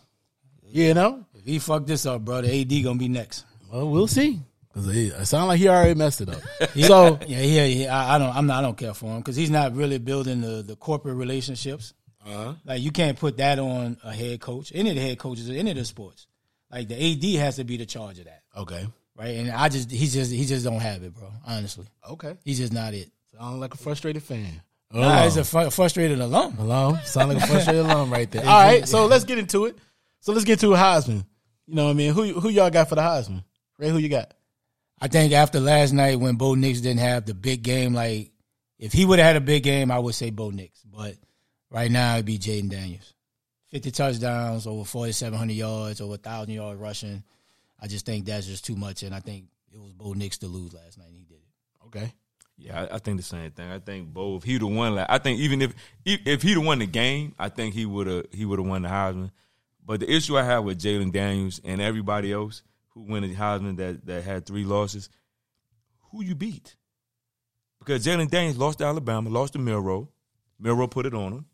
Yeah. You know? If he fuck this up, brother, A D going to be next. Well, we'll see. It sounds like he already messed it up. So yeah, yeah, yeah. I, I don't. I'm not. I don't care for him because he's not really building the, the corporate relationships. Uh-huh. Like you can't put that on a head coach. Any of the head coaches, any of the sports, like the A D has to be the charge of that. Okay, right. And I just, he just, he just don't have it, bro. Honestly. Okay. He's just not it. Sounds like a frustrated fan. Oh. Nah, he's a fr- frustrated alum. Alum. Sound like a frustrated alum right there. All right, so let's get into it. So let's get to Heisman. You know what I mean? Who who y'all got for the Heisman? Ray, who you got? I think after last night when Bo Nix didn't have the big game, like, if he would have had a big game, I would say Bo Nix. But right now, it'd be Jaden Daniels. fifty touchdowns, over forty-seven hundred yards, over one thousand yards rushing. I just think that's just too much, and I think it was Bo Nix to lose last night, and he did it. Okay. Yeah, I, I think the same thing. I think Bo, if he'd have won, like, I think even if if he'd have won the game, I think he would have he would have won the Heisman. But the issue I have with Jaden Daniels and everybody else who won the Heisman that, that had three losses, who you beat? Because Jaden Daniels lost to Alabama, lost to Milroe. Milroe put it on him.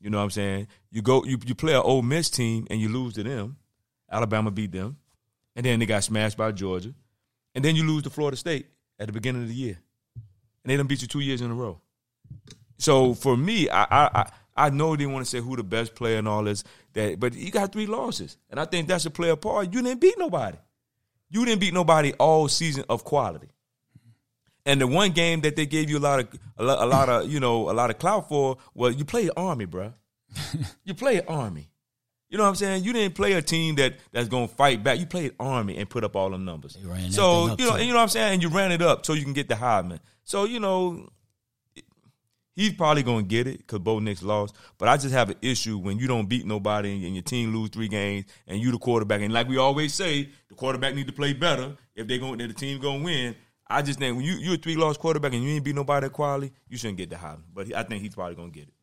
You know what I'm saying? You go, you you play an Ole Miss team and you lose to them. Alabama beat them, and then they got smashed by Georgia, and then you lose to Florida State at the beginning of the year. And they done beat you two years in a row. So for me, I I I know they want to say who the best player and all this, that, but you got three losses. And I think that's a player part. You didn't beat nobody. You didn't beat nobody all season of quality. And the one game that they gave you a lot of a lot, a lot of, you know, a lot of clout for, well, you played Army, bro. You played Army. You know what I'm saying? You didn't play a team that, that's going to fight back. You played Army and put up all them numbers. Ran so, you know, and you know what I'm saying? And you ran it up so you can get the Heisman. So, you know, he's probably going to get it because Bo Nix lost. But I just have an issue when you don't beat nobody and your team lose three games and you the quarterback. And like we always say, the quarterback need to play better if they're going, the team going to win. I just think when you, you're a three-loss quarterback and you ain't beat nobody at quality, you shouldn't get the Heisman. But I think he's probably going to get it.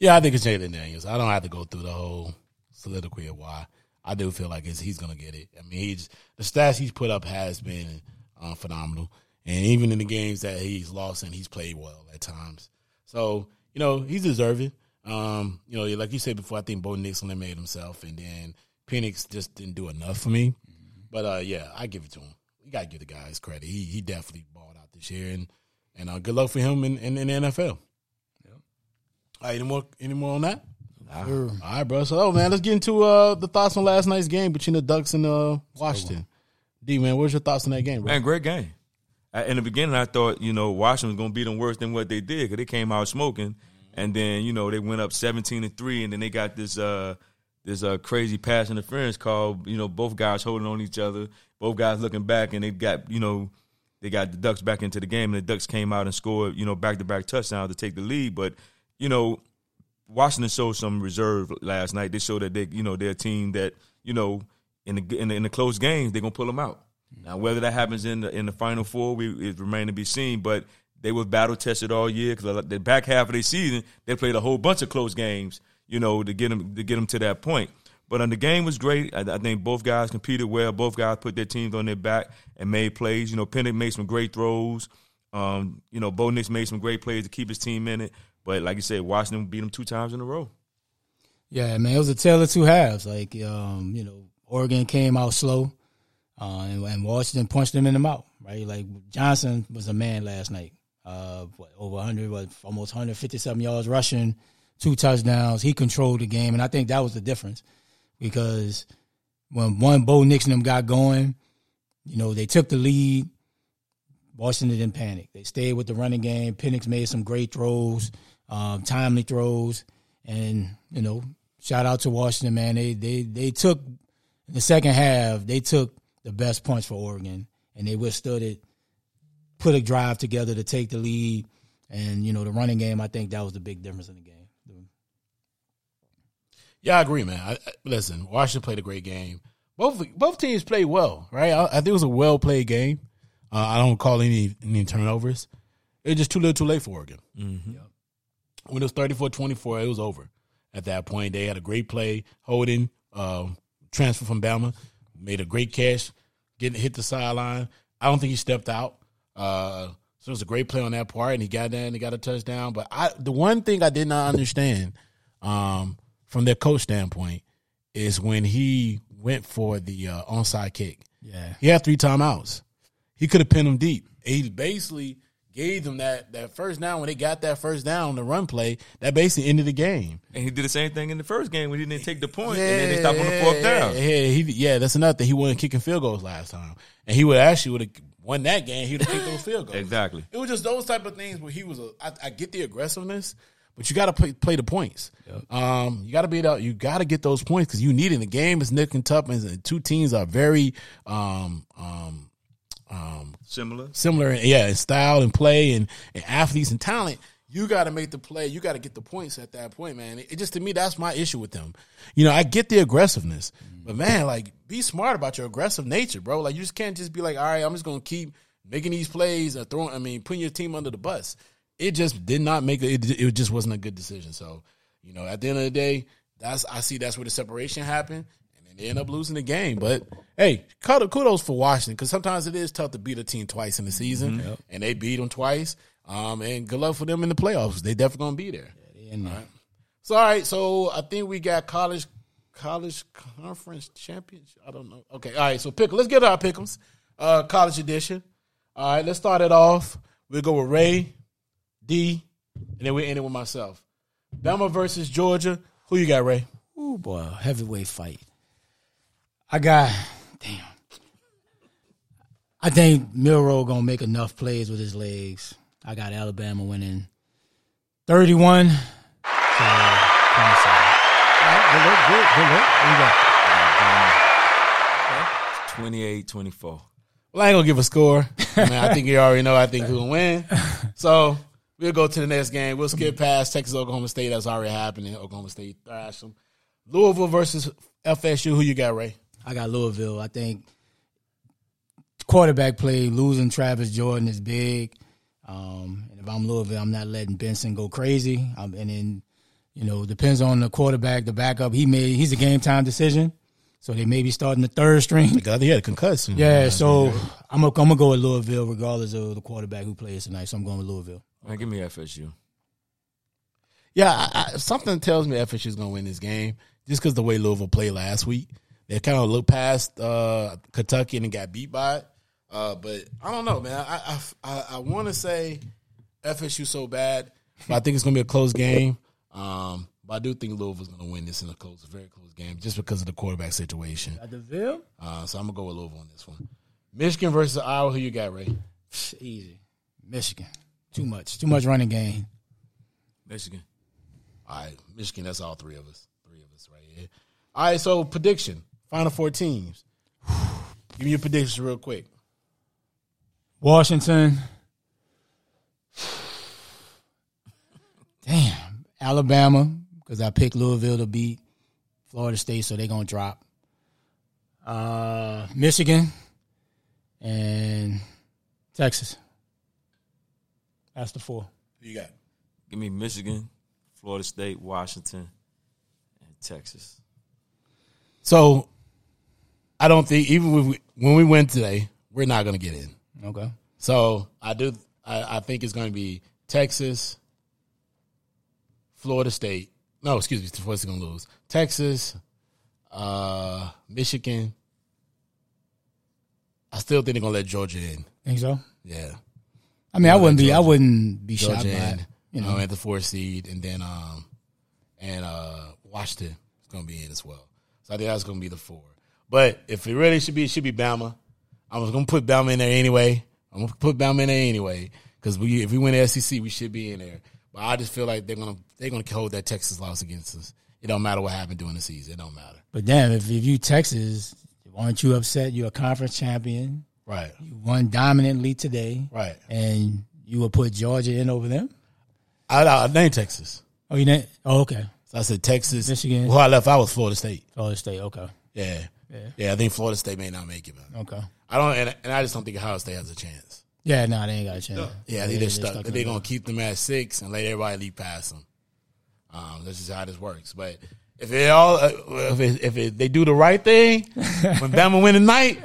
Yeah, I think it's Jaden Daniels. I don't have to go through the whole soliloquy of why. I do feel like it's, he's going to get it. I mean, he's, the stats he's put up has been uh, phenomenal. And even in the games that he's lost in, he's played well at times. So, you know, he's deserving. Um, you know, like you said before, I think Bo Nix eliminated himself. And then Penix just didn't do enough for me. Mm-hmm. But, uh, yeah, I give it to him. You got to give the guy his credit. He he definitely balled out this year. And and uh, good luck for him in, in, in the N F L. Yeah. All right, any more, any more on that? Nah. Sure. All right, bro. So, oh, man, let's get into uh, the thoughts on last night's game between the Ducks and uh, Washington. D, man, what's your thoughts on that game, bro? Man, great game. In the beginning, I thought, you know, Washington was going to beat them worse than what they did because they came out smoking, and then, you know, they went up seventeen to three, and then they got this uh, this uh, crazy pass interference call, you know, both guys holding on each other, both guys looking back, and they got, you know, they got the Ducks back into the game, and the Ducks came out and scored, you know, back-to-back touchdowns to take the lead. But, you know, Washington showed some reserve last night. They showed that, they, you know, they're a team that, you know, in the, in the, in the close games, they're going to pull them out. Now, whether that happens in the in the Final Four, we, it remains to be seen. But they were battle-tested all year because the back half of their season, they played a whole bunch of close games, you know, to get them to, get them to that point. But um, the game was great. I, I think both guys competed well. Both guys put their teams on their back and made plays. You know, Pennick made some great throws. Um, you know, Bo Nix made some great plays to keep his team in it. But like you said, Washington beat them two times in a row. Yeah, man, it was a tale of two halves. Like, um, you know, Oregon came out slow. Uh, and, and Washington punched them in the mouth, right? Like, Johnson was a man last night. Uh, what, over one hundred, what, almost one hundred fifty-seven yards rushing, two touchdowns. He controlled the game, and I think that was the difference because when one Bo Nix and them got going, you know, they took the lead. Washington didn't panic. They stayed with the running game. Penix made some great throws, um, timely throws, and, you know, shout out to Washington, man. They, they, they took – the second half, they took – the best punch for Oregon, and they withstood it, put a drive together to take the lead, and, you know, the running game, I think that was the big difference in the game. Yeah, I agree, man. I, I, listen, Washington played a great game. Both both teams played well, right? I, I think it was a well-played game. Uh, I don't call any any turnovers. It was just too little too late for Oregon. Mm-hmm. Yep. When it was thirty-four twenty-four, it was over. At that point, they had a great play, holding, uh, transfer from Bama. Made a great catch, getting hit the sideline. I don't think he stepped out. Uh, so it was a great play on that part, and he got there and he got a touchdown. But I, the one thing I did not understand um, from their coach standpoint is when he went for the uh, onside kick. Yeah, he had three timeouts. He could have pinned him deep. He basically gave them that, that first down. When they got that first down, the run play, that basically ended the game. And he did the same thing in the first game when he didn't take the point, yeah, and then they stopped on the fourth yeah, down. Yeah, he, yeah, that's another thing. He wasn't kicking field goals last time. And he would actually would have won that game, he would have kicked those field goals. Exactly. It was just those type of things where he was. A, I, I get the aggressiveness, but you got to play, play the points. Yep. Um, you got to be the, you got to get those points because you need it. The game is nick and tough, and the two teams are very um, um, um, similar, similar, yeah, in style and play and, and athletes and talent. You got to make the play. You got to get the points at that point, man. It, it just, to me, that's my issue with them. You know, I get the aggressiveness, but man, like, be smart about your aggressive nature, bro. Like, you just can't just be like, all right, I'm just gonna keep making these plays or throwing. I mean, putting your team under the bus. It just did not make it. It just wasn't a good decision. So, you know, at the end of the day, that's I see that's where the separation happened, and then they end up losing the game. But hey, kudos for Washington, because sometimes it is tough to beat a team twice in the season, mm-hmm. and they beat them twice. Um, and good luck for them in the playoffs. They definitely gonna be there. Yeah, all right. So, all right. So I think we got college, college conference championship. I don't know. Okay. All right. So pick. Let's get our pick'ems. Uh, college edition. All right. Let's start it off. We'll go with Ray, D, and then we end it with myself. Bama versus Georgia. Who you got, Ray? Ooh, boy, heavyweight fight. I got. Damn. I think Milroe gonna make enough plays with his legs. I got Alabama winning thirty-one to twenty-seven. twenty-eight twenty-four. Well, I ain't going to give a score. I mean, I think you already know I think who's going to win. So we'll go to the next game. We'll skip past Texas, Oklahoma State. That's already happening. Oklahoma State thrashed them. Louisville versus F S U. Who you got, Ray? I got Louisville. I think quarterback play, losing Travis Jordan is big. Um, and if I'm Louisville, I'm not letting Benson go crazy. Um, and then, you know, depends on the quarterback, the backup. He made he's a game time decision, so they may be starting the third string. God, he had a concussion. Yeah, yeah, so I'm gonna I'm gonna go with Louisville regardless of the quarterback who plays tonight. So I'm going with Louisville. Man, okay. Give me F S U. Yeah, I, I, something tells me F S U is gonna win this game just because the way Louisville played last week. They kind of looked past uh, Kentucky and got beat by it. Uh, but I don't know, man. I I, I want to say F S U so bad, but I think it's going to be a close game. Um, but I do think Louisville's going to win this in a close, a very close game, just because of the quarterback situation. Uh, so I'm going to go with Louisville on this one. Michigan versus Iowa. Who you got, Ray? Easy. Michigan. Too much. Too much running game. Michigan. All right. Michigan, that's all three of us. Three of us right here. All right, so prediction. Final four teams. Give me your predictions real quick. Washington. Damn. Alabama, because I picked Louisville to beat Florida State, so they're going to drop. Uh, Michigan and Texas. That's the four. Who you got? Give me Michigan, Florida State, Washington, and Texas. So, I don't think, even when we win today, we're not going to get in. Okay. So, I do I, I think it's going to be Texas, Florida State. No, excuse me. Florida State's going to lose. Texas, uh, Michigan. I still think they're going to let Georgia in. Think so? Yeah. I mean, I wouldn't be I wouldn't be shocked by it. You know, at the fourth seed, and then um and uh Washington is going to be in as well. So I think that's going to be the four. But if it really should be, it should be Bama. I was going to put Bama in there anyway. I'm going to put Bama in there anyway because we, if we win the S E C, we should be in there. But I just feel like they're going to they're gonna hold that Texas loss against us. It don't matter what happened during the season. It don't matter. But, damn, if, if you Texas, aren't you upset? You're a conference champion. Right. You won dominantly today. Right. And you would put Georgia in over them? I, I named Texas. Oh, you named? Oh, okay. So I said Texas. Michigan. Well, I left. I was Florida State. Florida State, okay. Yeah. Yeah. yeah, I think Florida State may not make it, man. Okay. I don't, and, and I just don't think Ohio State has a chance. Yeah, no, nah, they ain't got a chance. No. Yeah, I think they're, they're stuck. stuck they're going to keep them at six and let everybody leave past them. Um, this is how this works. But if they all, uh, if it, if it, they do the right thing, when Bama win tonight,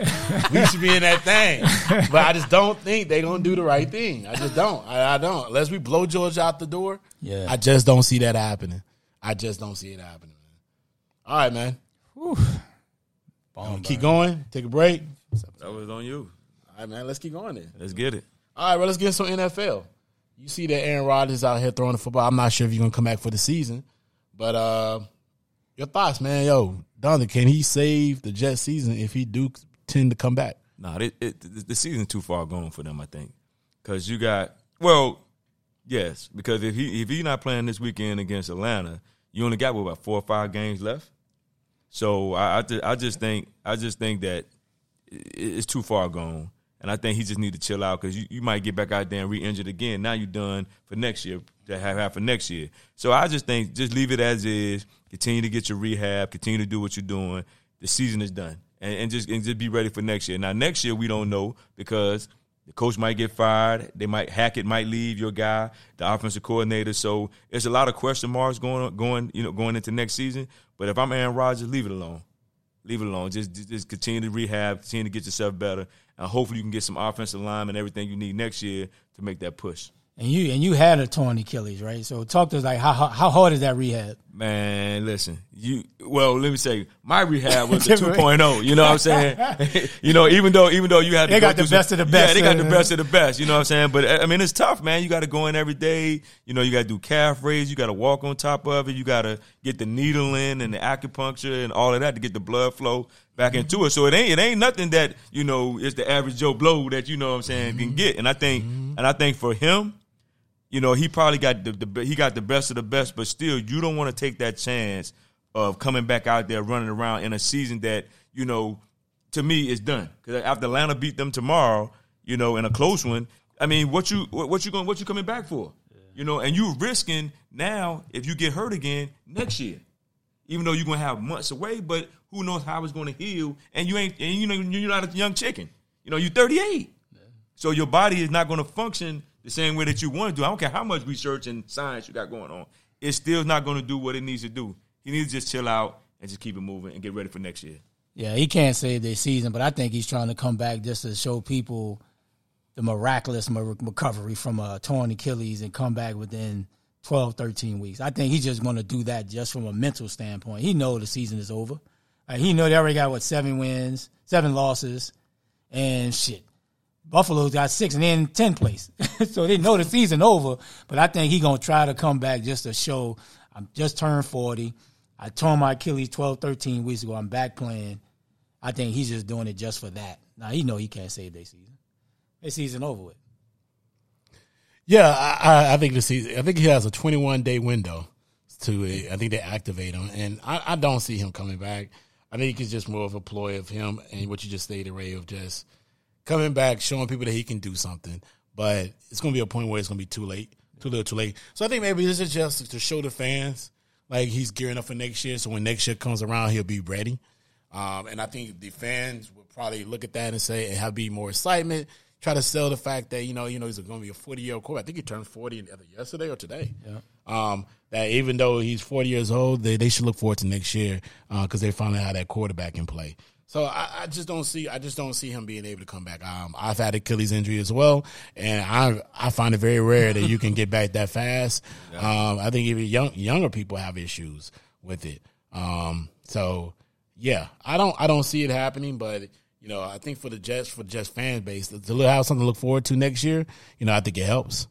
we should be in that thing. But I just don't think they're going to do the right thing. I just don't. I, I don't. Unless we blow Georgia out the door, yeah. I just don't see that happening. I just don't see it happening. All right, man. Whew. Um, keep going. Take a break. That was on you. All right, man. Let's keep going then. Let's get it. All right, well, let's get some N F L. You see that Aaron Rodgers out here throwing the football. I'm not sure if you're going to come back for the season. But uh, your thoughts, man. Yo, Donovan, can he save the Jets season if he do tend to come back? Nah, it, it, the season's too far gone for them, I think. Because you got – well, yes, because if he if he's not playing this weekend against Atlanta, you only got, what, about four or five games left? So I I, th- I just think I just think that it's too far gone. And I think he just need to chill out because you, you might get back out there and re-injured again. Now you're done for next year, to have half for next year. So I just think just leave it as is, continue to get your rehab, continue to do what you're doing. The season is done. And, and just and just be ready for next year. Now, next year we don't know because the coach might get fired. They might Hackett might leave your guy, the offensive coordinator. So there's a lot of question marks going going you know going into next season. But if I'm Aaron Rodgers, leave it alone, leave it alone. Just just, just continue to rehab, continue to get yourself better, and hopefully you can get some offensive line and everything you need next year to make that push. And you and you had a torn Achilles, right? So talk to us, like, how how hard is that rehab? Man, listen, you well, let me say, my rehab was a two point oh. You know what I'm saying? you know, even though even though you had to they go got the best some, of the best. Yeah, they got the best of the best. You know what I'm saying? But I mean, it's tough, man. You got to go in every day. You know, you got to do calf raises. You got to walk on top of it. You got to get the needle in and the acupuncture and all of that to get the blood flow back mm-hmm. into it. So it ain't it ain't nothing that you know it's the average Joe Blow that you know what I'm saying mm-hmm. can get. And I think mm-hmm. and I think for him. You know, he probably got the, the he got the best of the best, but still, you don't want to take that chance of coming back out there running around in a season that, you know, to me is done. Because after Atlanta beat them tomorrow, you know, in a close one, I mean, what you what you going what you coming back for? Yeah. You know, and you risking now if you get hurt again next year, even though you're gonna have months away. But who knows how it's gonna heal? And you ain't and you know you're not a young chicken. You know, you're thirty-eight, yeah. So your body is not gonna function the same way that you want to do. I don't care how much research and science you got going on. It's still not going to do what it needs to do. He needs to just chill out and just keep it moving and get ready for next year. Yeah, he can't save this season, but I think he's trying to come back just to show people the miraculous recovery from a torn Achilles and come back within twelve, thirteen weeks. I think he's just going to do that just from a mental standpoint. He knows the season is over. Like, he knows they already got, what, seven wins, seven losses, and shit. Buffalo's got six and then tenth place. So they know the season over, but I think he's going to try to come back just to show I'm just turned forty. I tore my Achilles twelve, thirteen weeks ago. I'm back playing. I think he's just doing it just for that. Now, he know he can't save their season. Their season over with. Yeah, I, I think the season. I think he has a twenty-one day window to it. I think they activate him, and I, I don't see him coming back. I think it's just more of a ploy of him and what you just stated, Ray, of just – coming back, showing people that he can do something, but it's going to be a point where it's going to be too late, too little, too late. So I think maybe this is just to show the fans like he's gearing up for next year. So when next year comes around, he'll be ready. Um, and I think the fans will probably look at that and say, "It have be more excitement." Try to sell the fact that you know, you know, he's going to be a forty-year-old quarterback. I think he turned forty either yesterday or today. Yeah. Um, that even though he's forty years old, they they should look forward to next year because uh, they finally have that quarterback in play. So I, I just don't see I just don't see him being able to come back. Um, I've had Achilles injury as well, and I I find it very rare that you can get back that fast. Um, I think even young, younger people have issues with it. Um, so yeah, I don't I don't see it happening. But you know, I think for the Jets for the Jets fan base to have something to look forward to next year, you know, I think it helps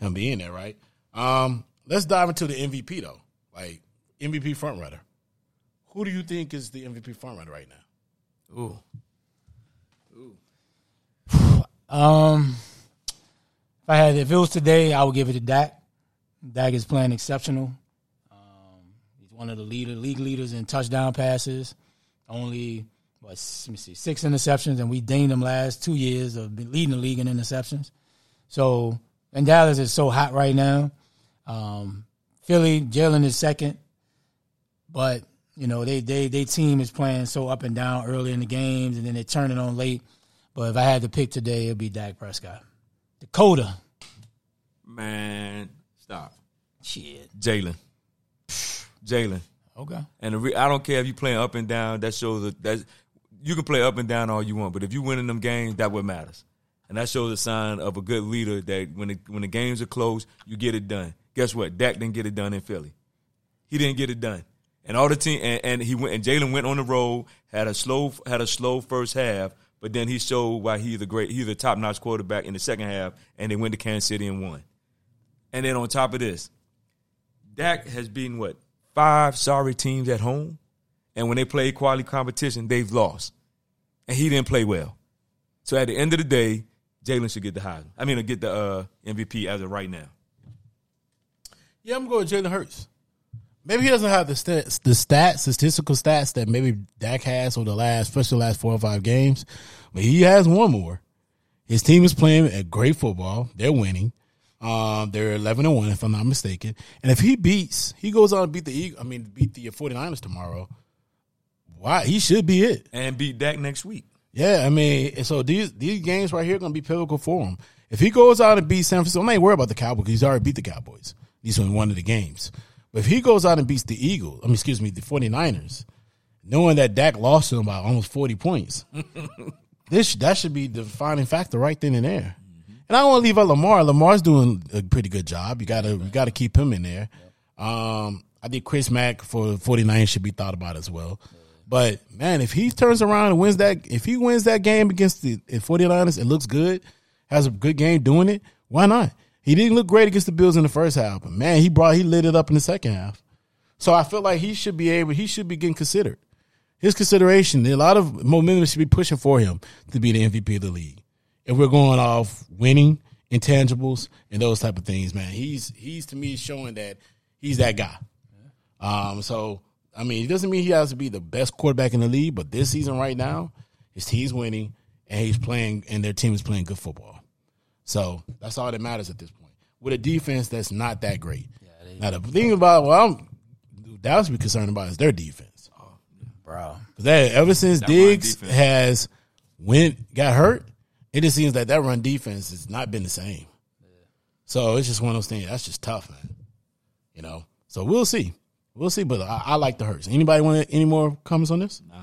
him being there, right? Um, let's dive into the M V P though, like M V P frontrunner. Who do you think is the M V P frontrunner right now? Ooh. Ooh. Um, if I had, if it was today, I would give it to Dak. Dak is playing exceptional. Um, he's one of the leader, league leaders in touchdown passes. Only, what, let me see, six interceptions, and we dinged him last two years of leading the league in interceptions. So, and Dallas is so hot right now. Um, Philly, Jalen is second, but. You know, they, they they team is playing so up and down early in the games, and then they turn it on late. But if I had to pick today, it would be Dak Prescott. Dakota. Man, stop. Shit. Jalen. Jalen. Okay. And the re- I don't care if you playing up and down. That shows that that's, you can play up and down all you want, but if you winning them games, that's what matters. And that shows a sign of a good leader that when the, when the games are close, you get it done. Guess what? Dak didn't get it done in Philly. He didn't get it done. And all the team, and, and he went, and Jalen went on the road, had a slow, had a slow first half, but then he showed why he's the great, he's the top notch quarterback in the second half, and they went to Kansas City and won. And then on top of this, Dak has beaten what five sorry teams at home, and when they play quality competition, they've lost, and he didn't play well. So at the end of the day, Jalen should get the Heisman. I mean, get the uh, M V P as of right now. Yeah, I'm going with Jalen Hurts. Maybe he doesn't have the stats, the stats, statistical stats that maybe Dak has over the last, especially the last four or five games. But he has one more. His team is playing a great football. They're winning. Um, they're eleven and one, if I'm not mistaken. And if he beats, he goes on to beat the Eagles, I mean, beat the 49ers tomorrow. Why? He should be it. And beat Dak next week. Yeah, I mean, so these these games right here are going to be pivotal for him. If he goes out and beats San Francisco, I'm not even worried about the Cowboys because he's already beat the Cowboys. He's only one of the games. But if he goes out and beats the Eagles, I mean, excuse me, the 49ers, knowing that Dak lost to them by almost forty points, this that should be the defining factor right then and there. Mm-hmm. And I don't want to leave out Lamar. Lamar's doing a pretty good job. You got to you got to keep him in there. Yeah. Um, I think Chris Mack for the 49ers should be thought about as well. But, man, if he turns around and wins that, if he wins that game against the 49ers, it looks good, has a good game doing it, why not? He didn't look great against the Bills in the first half, but, man, he brought he lit it up in the second half. So I feel like he should be able, he should be getting considered. His consideration, a lot of momentum should be pushing for him to be the M V P of the league. If we're going off winning, intangibles, and those type of things, man, he's, he's to me, showing that he's that guy. Um, so... I mean, it doesn't mean he has to be the best quarterback in the league, but this season right now, his team's winning, and he's playing, and their team is playing good football. So that's all that matters at this point. With a defense that's not that great. Yeah, now, the thing about, well, I'm, that was be concerned about is their defense. Oh, bro. Because ever since that Diggs has went, got hurt, it just seems that that run defense has not been the same. Yeah. So it's just one of those things. That's just tough, man. You know? So we'll see. We'll see, but I, I like the Hurts. Anybody want any more comments on this? Nah.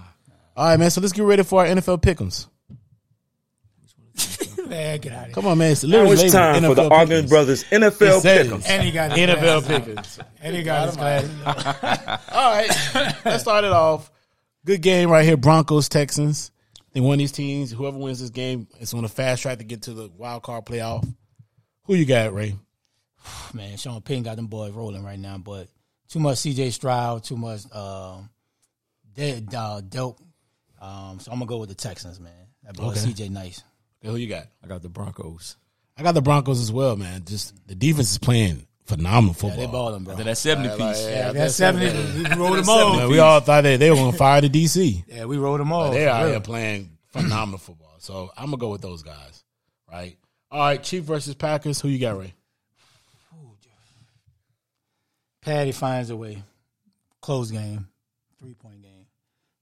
All right, man, so let's get ready for our N F L pick'ems. Man, get out of here. Come on, man. It's literally now it's time for the Ogden Brothers N F L pick'ems. And he got N F L pick'ems. And he got his class. All right, let's start it off. Good game right here, Broncos, Texans. I think one of these teams, whoever wins this game, is on a fast track to get to the wild card playoff. Who you got, Ray? Man, Sean Payton got them boys rolling right now, but too much C J Stroud, too much uh, dead uh, dope. Um, so I'm going to go with the Texans, man. That boy okay. C J nice. Okay, who you got? I got the Broncos. I got the Broncos as well, man. Just the defense is playing phenomenal football. Yeah, they ballin', bro. After that seventy-piece. Right, like, yeah, yeah, that seventy, we rolled them all. Yeah, we all thought that they were going to fire the D C. Yeah, we rolled them all. They are out here playing phenomenal football. So I'm going to go with those guys, right? All right, Chiefs versus Packers. Who you got, Ray? Patty finds a way. Close game. Three-point game.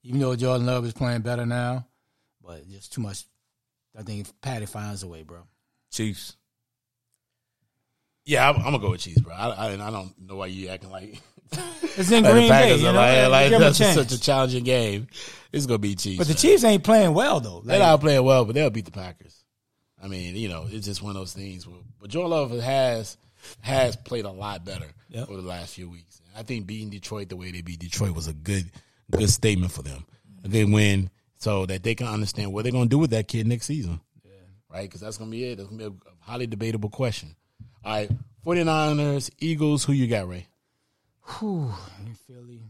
Even though Jordan Love is playing better now, but just too much. I think Patty finds a way, bro. Chiefs. Yeah, I'm, I'm going to go with Chiefs, bro. I, I, I don't know why you acting like it's in like Green Bay. You know? Like, like, like that's a such a challenging game. It's going to be Chiefs. But the man. Chiefs ain't playing well, though. Like, they're not playing well, but they'll beat the Packers. I mean, you know, it's just one of those things. Where, but Jordan Love has – has played a lot better yep. over the last few weeks. I think beating Detroit the way they beat Detroit was a good good statement for them. A good win so that they can understand what they're going to do with that kid next season. Yeah. Right? Because that's going to be it. That's going to be a highly debatable question. All right, 49ers, Eagles, who you got, Ray? Whew, Philly,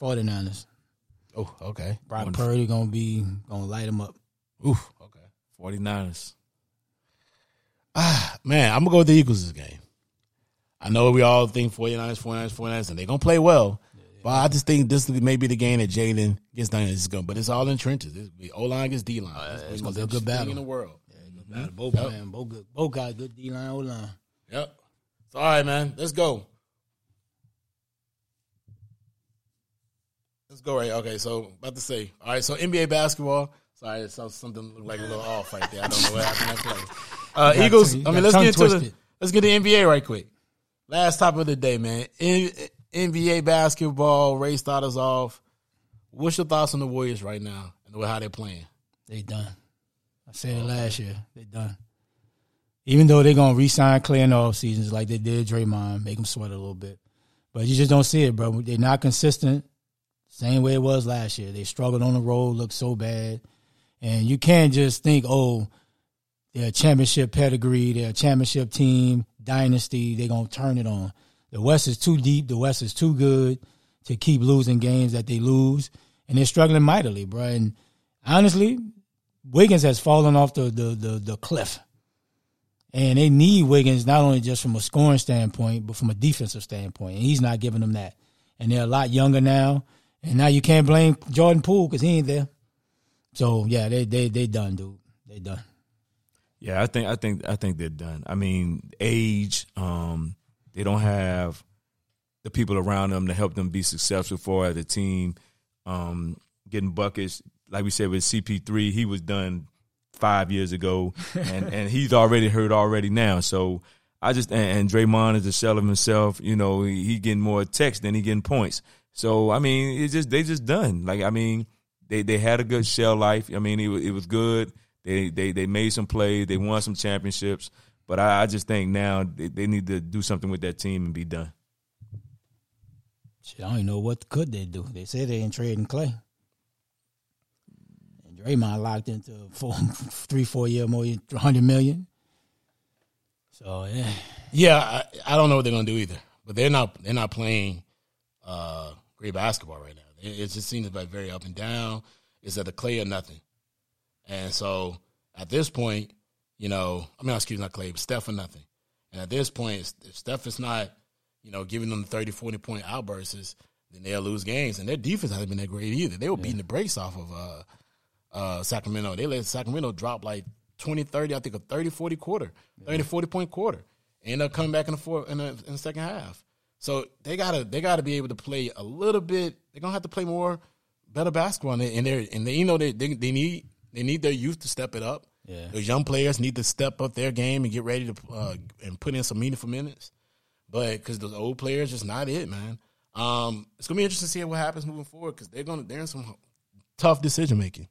49ers. Oh, okay. Brock Purdy going to be going to light him up. Oof, okay. 49ers. Ah, man, I'm going to go with the Eagles this game. I know we all think 49ers, 49ers, 49ers, and they're going to play well. Yeah, yeah. But I just think this may be the game that Jalen gets done. It's good, but it's all in trenches. O-line against D-line. Uh, it's, it's going to be a good battle. In the world. Yeah, good battle. Both, yep. man, both, good, both got good D-line, O-line. Yep. It's all right, man. Let's go. Let's go right. Okay, so about to say. All right, so N B A basketball. Sorry, it sounds something looked like a little off right there. I don't know what happened. Uh, Eagles, I mean, let's get to the, let's get to N B A right quick. Last topic of the day, man. N- NBA basketball, Ray started us off. What's your thoughts on the Warriors right now and how they're playing? They done. I said it last year. They done. Even though they're going to re-sign Klay in the offseasons like they did Draymond, make them sweat a little bit. But you just don't see it, bro. They're not consistent. Same way it was last year. They struggled on the road, looked so bad. And you can't just think, oh, they're a championship pedigree, they're a championship team. Dynasty, they're going to turn it on. The West is too deep. The West is too good to keep losing games that they lose. And they're struggling mightily, bro. And honestly, Wiggins has fallen off the, the, the, the cliff. And they need Wiggins not only just from a scoring standpoint, but from a defensive standpoint. And he's not giving them that. And they're a lot younger now. And now you can't blame Jordan Poole because he ain't there. So, yeah, they they they done, dude. They done. Yeah, I think I think I think they're done. I mean, age, um, they don't have the people around them to help them be successful for as a team. Um, getting buckets, like we said with C P three, he was done five years ago, and, and he's already hurt already now. So I just and, and Draymond is a shell of himself. You know, he, he getting more texts than he getting points. So I mean, it's just they just done. Like I mean, they they had a good shell life. I mean, it was it was good. They, they they made some plays. They won some championships. But I, I just think now they, they need to do something with that team and be done. Shit, I don't even know what could they do. They said they ain't trading Klay. And Draymond locked into four, three, four year more, one hundred million dollars. So, yeah. Yeah, I, I don't know what they're going to do either. But they're not they're not playing uh, great basketball right now. It, it just seems like very up and down. It's either Klay or nothing. And so at this point, you know, I mean, excuse me, not Klay, but Steph or nothing. And at this point, if Steph is not, you know, giving them the thirty, forty-point outbursts, then they'll lose games. And their defense hasn't been that great either. They were yeah. beating the brakes off of uh, uh, Sacramento. They let Sacramento drop like twenty, thirty, I think a thirty, forty quarter, thirty, forty-point quarter. End up coming back in the, four, in, the, in the second half. So they gotta they gotta be able to play a little bit. They're going to have to play more, better basketball. And, they, and, they're, and they, you know, they, they, they need – They need their youth to step it up. Yeah. The young players need to step up their game and get ready to uh, and put in some meaningful minutes. But because those old players just not it, man. Um, it's gonna be interesting to see what happens moving forward because they're gonna they're in some tough decision making,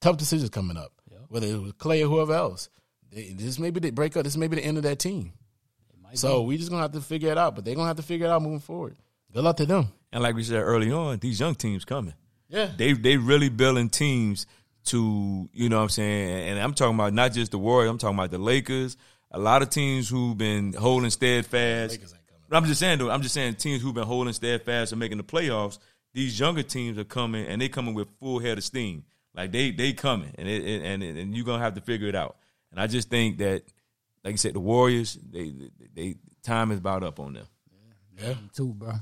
tough decisions coming up. Yeah. Whether it was Klay or whoever else, they, this may be the breakup. This may be the end of that team. So be. we just gonna have to figure it out. But they're gonna have to figure it out moving forward. Good luck to them. And like we said early on, these young teams coming. Yeah, they they really building teams. To, you know what I'm saying, and I'm talking about not just the Warriors, I'm talking about the Lakers, a lot of teams who've been holding steadfast. Lakers ain't coming. I'm just saying, though, I'm just saying teams who've been holding steadfast and making the playoffs, these younger teams are coming, and they coming with full head of steam. Like, they they coming, and it, and and you're going to have to figure it out. And I just think that, like you said, the Warriors, they, they, they time is about up on them. Yeah, yeah. Too, bro.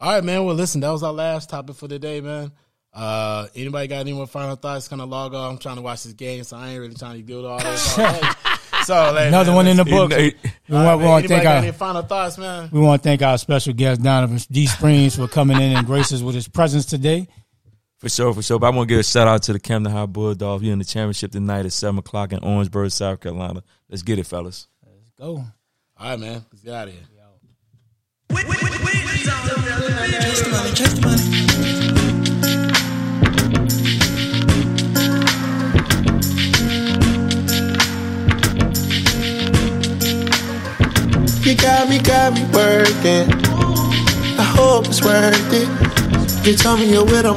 All right, man, well, listen, that was our last topic for today, man. Uh, anybody got any more final thoughts? Kind of log off. I'm trying to watch this game, so I ain't really trying to do all this. All right. So like, another man, one in the book. Right, we want, we want to thank got our any final thoughts, man. We want to thank our special guest Donovan D. Springs for coming in and grace us with his presence today. For sure, for sure. But I want to give a shout out to the Camden High Bulldogs. You're in the championship tonight at seven o'clock in Orangeburg, South Carolina. Let's get it, fellas. Let's go. All right, man. Let's get out of here. Wait, wait, wait, wait. Catch the money, catch the money. You got me, got me working. I hope it's worth it. You told me you're with him,